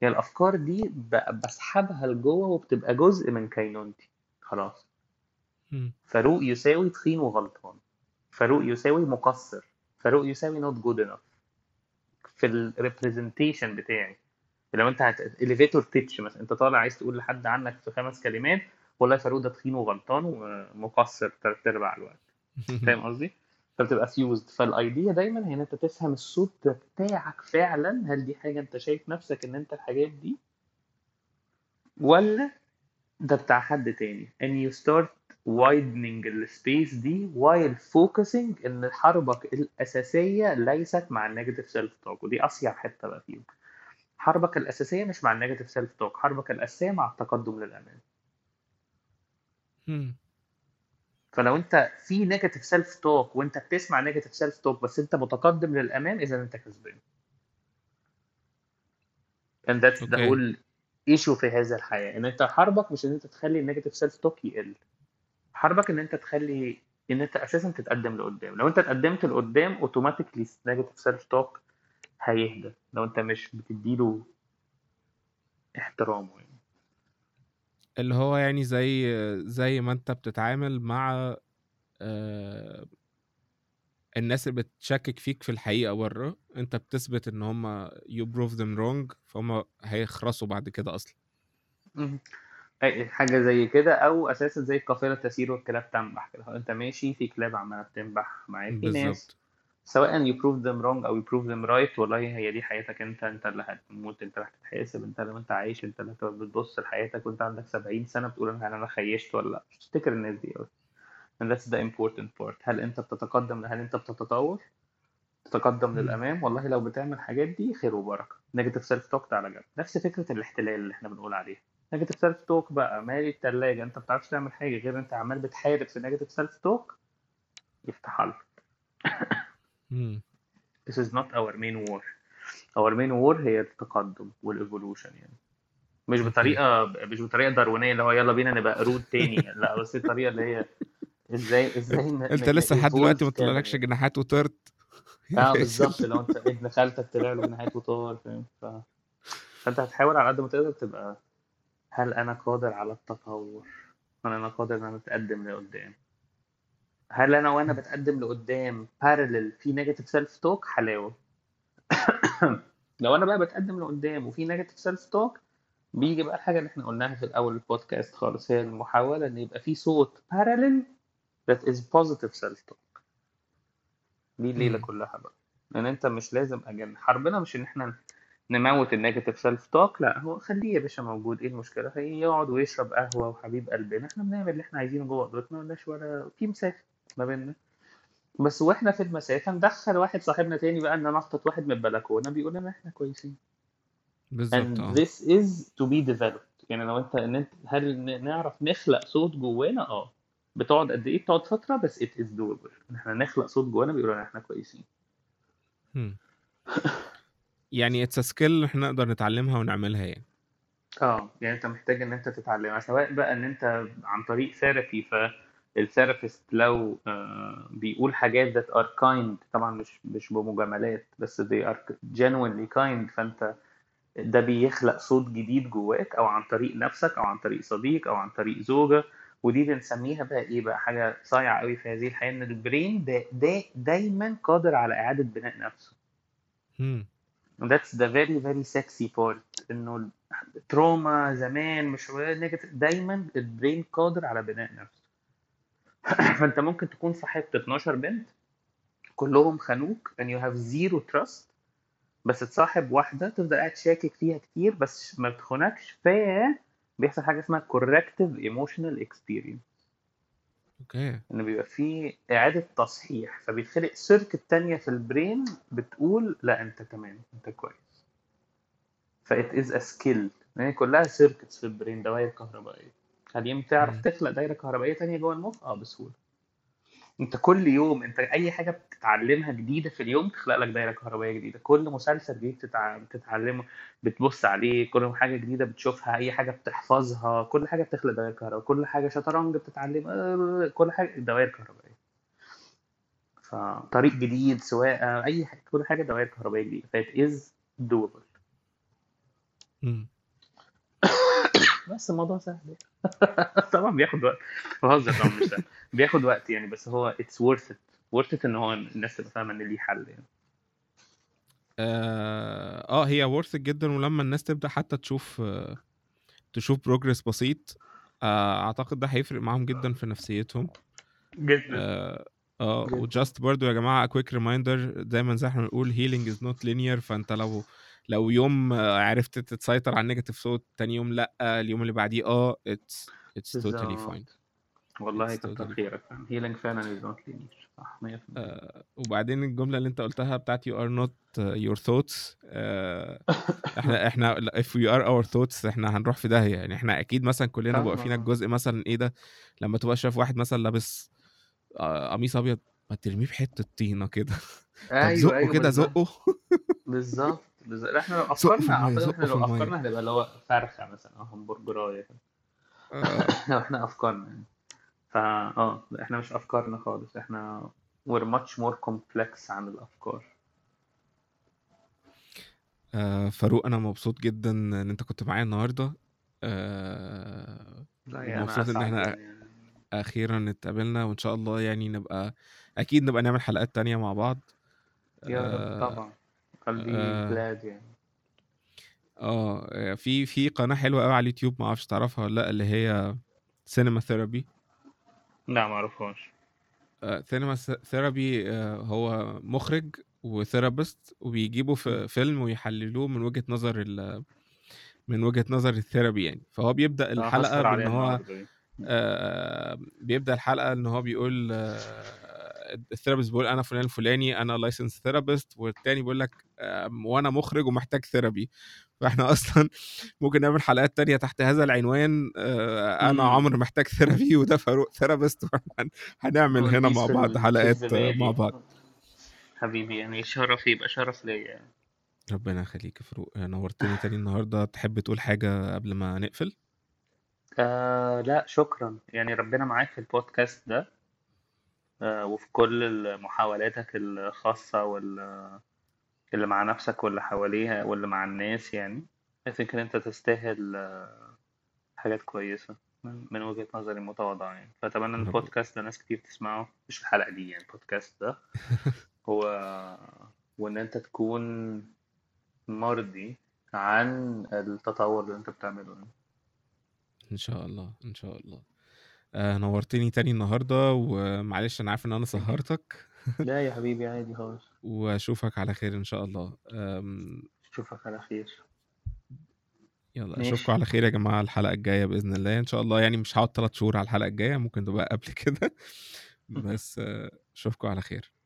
يعني الافكار دي بسحبها لجوه وبتبقى جزء من كينونتي خلاص. فاروق يساوي تخين وغلطان، فاروق يساوي مقصر، فاروق يساوي not good enough في الريبريزنتيشن بتاعي. لو انت هت elevator pitch مثلا، انت طالع عايز تقول لحد عنك في خمس كلمات والله فاروق ده تخين وغلطان ومقصر ثلاث ارباع الوقت. فاهم قصدي؟ فبتبقى فيوزد. فالايديا دايما هي ان انت تفهم الصوت بتاعك فعلا، هل دي حاجه انت شايف نفسك ان انت الحاجات دي، ولا ده بتاع حد تاني. and you start widening the space دي while focusing ان حربك الأساسية ليست مع النيجاتيف سيلف توك. ودي أصيع حتة بقى فيهم، حربك الأساسية مش مع النيجاتيف سيلف توك، حربك الأساسية مع التقدم للأمام. هم فلو انت في نيجاتيف سيلف توك وانت بتسمع نيجاتيف سيلف توك بس انت متقدم للأمام، إذا انت كسبان. and that's okay. the whole issue في هذا الحياة، ان انت حربك مش ان انت تخلي النيجاتيف سيلف توك يقل، حربك ان انت تخلي ان انت اساسا تتقدم لقدام. لو انت اتقدمت لقدام اوتوماتيكلي النيجاتيف سيلف توك هيهدى لو انت مش بتديله احترامه، يعني اللي هو يعني زي زي ما انت بتتعامل مع آه الناس اللي بتشكك فيك في الحقيقة بره، انت بتثبت ان هم you prove them wrong فهم هيخرصوا بعد كده اصلا. حاجة زي كده، او اساسا زي القافلة تسير والكلاب تنبح كده، انت ماشي في كلاب عمالة تنبح معاك، في ناس سواء you prove them wrong او you prove them right، والله هي دي حياتك انت، انت اللي هتموت، انت اللي هتتحاسب، انت اللي انت عايش، انت اللي بتبص لحياتك وانت عندك سبعين سنة بتقول انا انا خيشت ولا لا. مش تفتكر الناس دي قوي. and that's the important part. هل انت بتتقدم، هل انت بتتطور، تتقدم للامام؟ والله لو بتعمل الحاجات دي خير وبركه. نيجاتيف سيلف توك على جنب. نفس فكره الاحتلال اللي احنا بنقول عليها. نيجاتيف سيلف توك بقى مالي الثلاجه، انت ما بتعرفش تعمل حاجه غير انت عمال بتحارب في نيجاتيف سيلف توك، يفتح لك. this is not our main war. our main war هي التقدم والايفولوشن، يعني مش بطريقه مش بطريقه داروينيه اللي هو يلا بينا نبقى قرود تاني، لا بس الطريقه اللي هي ازاي ازاي انت لسه لحد دلوقتي ما طلعلكش جناحات وطرت. اه بالظبط، لو انت ابن خالتك طلع له جناحات وطار، فاهم؟ ف... فانت هتحاول على قد ما تقدر تبقى هل انا قادر على التطور، هل انا قادر ان انا اتقدم لقدام، هل انا وانا بتقدم لقدام parallel في نيجاتيف سيلف توك حلاوه. لو انا بقى بتقدم لقدام وفي نيجاتيف سيلف توك، بيجي بقى الحاجه اللي احنا قلناها في الاول البودكاست خالص، هي المحاوله ان يبقى في صوت parallel that is positive self talk. دي الليلة كلها بقى، لأن أنت مش لازم أجن حربنا مش إن إحنا نموت النيجاتيف سيلف توك، لا هو خليه يا باشا موجود. إيه المشكلة؟ خليه يقعد ويشرب قهوة وحبيب قلبنا، إحنا بنعمل اللي إحنا عايزينه جوه قدرتنا، ولاش ولا في مسافة ما بيننا. بس وإحنا في المسافة ندخل واحد صاحبنا تاني بقى، إننا نخطط واحد من البلكونة بيقول لنا إحنا كويسين. بالظبط. and this is to be developed. يعني لو أنت إن أنت هل نعرف نخلق صوت جوانا؟ آه. بتقعد قد ايه؟ بتقعد فتره، بس it is doable ان احنا نخلق صوت جوانا بيقولوا ان احنا كويسين. يعني it's a skill احنا نقدر نتعلمها ونعملها يعني. اه يعني انت محتاج ان انت تتعلمها، سواء بقى ان انت عن طريق ثيرابي، فالثيرابيست لو آه بيقول حاجات that are kind، طبعا مش مش بمجاملات بس they are genuinely kind، فانت ده بيخلق صوت جديد جواك، او عن طريق نفسك او عن طريق صديق او عن طريق زوجة. ودي بنسميها بقى ايه بقى، حاجه صايعه قوي في هذه الحياه، ان البرين ده دا دايما قادر على اعاده بناء نفسه. امم that's the very very sexy part، انه التروما زمان مش نيجاتيف، دايما البرين قادر على بناء نفسه. فانت ممكن تكون صاحبت اتناشر بنت كلهم خانوك and you have zero trust، بس تصاحب واحده تفضل قاعد شاكك فيها كتير بس ما بتخونكش، ف بيحصل حاجه اسمها corrective emotional experience. اوكي، انه بيبقى فيه اعاده تصحيح، فبيتخلق سيركت تانية في البرين بتقول لا انت تمام انت كويس. ف it is a skill، يعني كلها سيركتس في البرين، دوائر كهربائيه. هل يمكن تعرف تخلق دايره كهربائيه تانية جوه المخ؟ اه بسهوله. انت كل يوم انت اي حاجه بتتعلمها جديده في اليوم تخلق لك دايره كهربائيه جديده، كل مسلسل جديد بتتع... بتتعلمه بتبص عليه، كل حاجه جديده بتشوفها، اي حاجه بتحفظها، كل حاجه بتخلق دايره كهربائيه، كل حاجه شطرنج بتتعلمها، كل حاجه دوائر كهربائيه، فطريق جديد، سواء اي حاجه، كل حاجه دوائر كهربائيه جديده. فات از دوبل. بس الموضوع سهل. طبعا بياخد وقت، بهزر طبعا مش سهل، بياخد وقت يعني، بس هو it's worth it worth it ان هو الناس تبقى فاهمه ان ليه حل يعني. اه هي worth it جدا، ولما الناس تبدا حتى تشوف تشوف progress بسيط آه اعتقد ده هيفرق معاهم جدا في نفسيتهم جدا. اه, آه وجاست برضو يا جماعه quick reminder، دايما زي احنا بنقول healing is not linear، فانت لو لو يوم عرفت تسيطر على النيجاتيف صوت تاني يوم لا، اليوم اللي بعديه اه it's it's totally fine. والله كتر خيرك، healing فعلا صح مية بالمية. وبعدين الجملة اللي انت قلتها بتاعت you are not your thoughts، احنا احنا if we are our thoughts احنا هنروح في داهية يعني. احنا اكيد مثلا كلنا بقى فينا الجزء مثلا ايه ده، لما تبقى شايف واحد مثلا لابس قميص ابيض ما ترميه في حته طينه كده، ايوه ايوه كده زقه بالظبط. احنا لو افكرنا احنا لو افكرنا هنبقى اللي هو فرخه مثلا او همبرجرايه لو احنا افكرنا فا اه احنا مش افكارنا خالص، احنا we're much more complex عن الافكار. آه فاروق انا مبسوط جدا ان انت كنت معايا النهارده، آه مبسوط ان احنا يعني. اخيرا اتقابلنا وان شاء الله يعني نبقى اكيد نبقى نعمل حلقات تانية مع بعض يا رب. طبعا قلبي بلاد يعني اه في في قناه حلوه قوي على اليوتيوب ما اعرفش تعرفها ولا لا، اللي هي سينما ثربي. لا ما اعرفهاش. آه سينما ثربي آه هو مخرج وثيرابيست وبيجيبوا في فيلم ويحللوه من وجهه نظر من وجهه نظر الثيرابي يعني. فهو بيبدا الحلقه بان هو آه بيبدأ الحلقة ان هو بيقول آه الثيرابيست بيقول انا فلان الفلاني انا لايسنس ثيرابيست، والتاني بيقول لك آه وانا مخرج ومحتاج ثيرابي. فاحنا اصلا ممكن نعمل حلقات تانية تحت هذا العنوان، آه انا عمرو محتاج ثيرابي وده فاروق ثيرابيست، هنعمل هنا مع بعض حلقات مع بعض. حبيبي يعني شرف، يبقى شرف ليا. ربنا يخليك يا فاروق، نورتني تاني النهاردة. تحب تقول حاجة قبل ما نقفل؟ آه لا شكرا يعني، ربنا معاك في البودكاست ده آه وفي كل محاولاتك الخاصة واللي مع نفسك واللي حواليها واللي مع الناس يعني. I think انت تستاهل آه حاجات كويسة من, من وجهة نظري المتواضعة يعني. فأتمنى ان البودكاست ده ناس كتير تسمعه، مش الحلقة دي يعني، البودكاست ده هو، وان انت تكون مرضي عن التطور اللي انت بتعمله يعني. ان شاء الله ان شاء الله. آه نورتني تاني النهارده، ومعلش انا عارف ان انا سهرتك. لا يا حبيبي عادي خالص، واشوفك على خير ان شاء الله. اشوفك على خير، يلا اشوفكم على خير يا جماعه الحلقه الجايه باذن الله. ان شاء الله يعني مش هقعد ثلاث شهور على الحلقه الجايه، ممكن تبقى قبل كده بس اشوفكم آه على خير.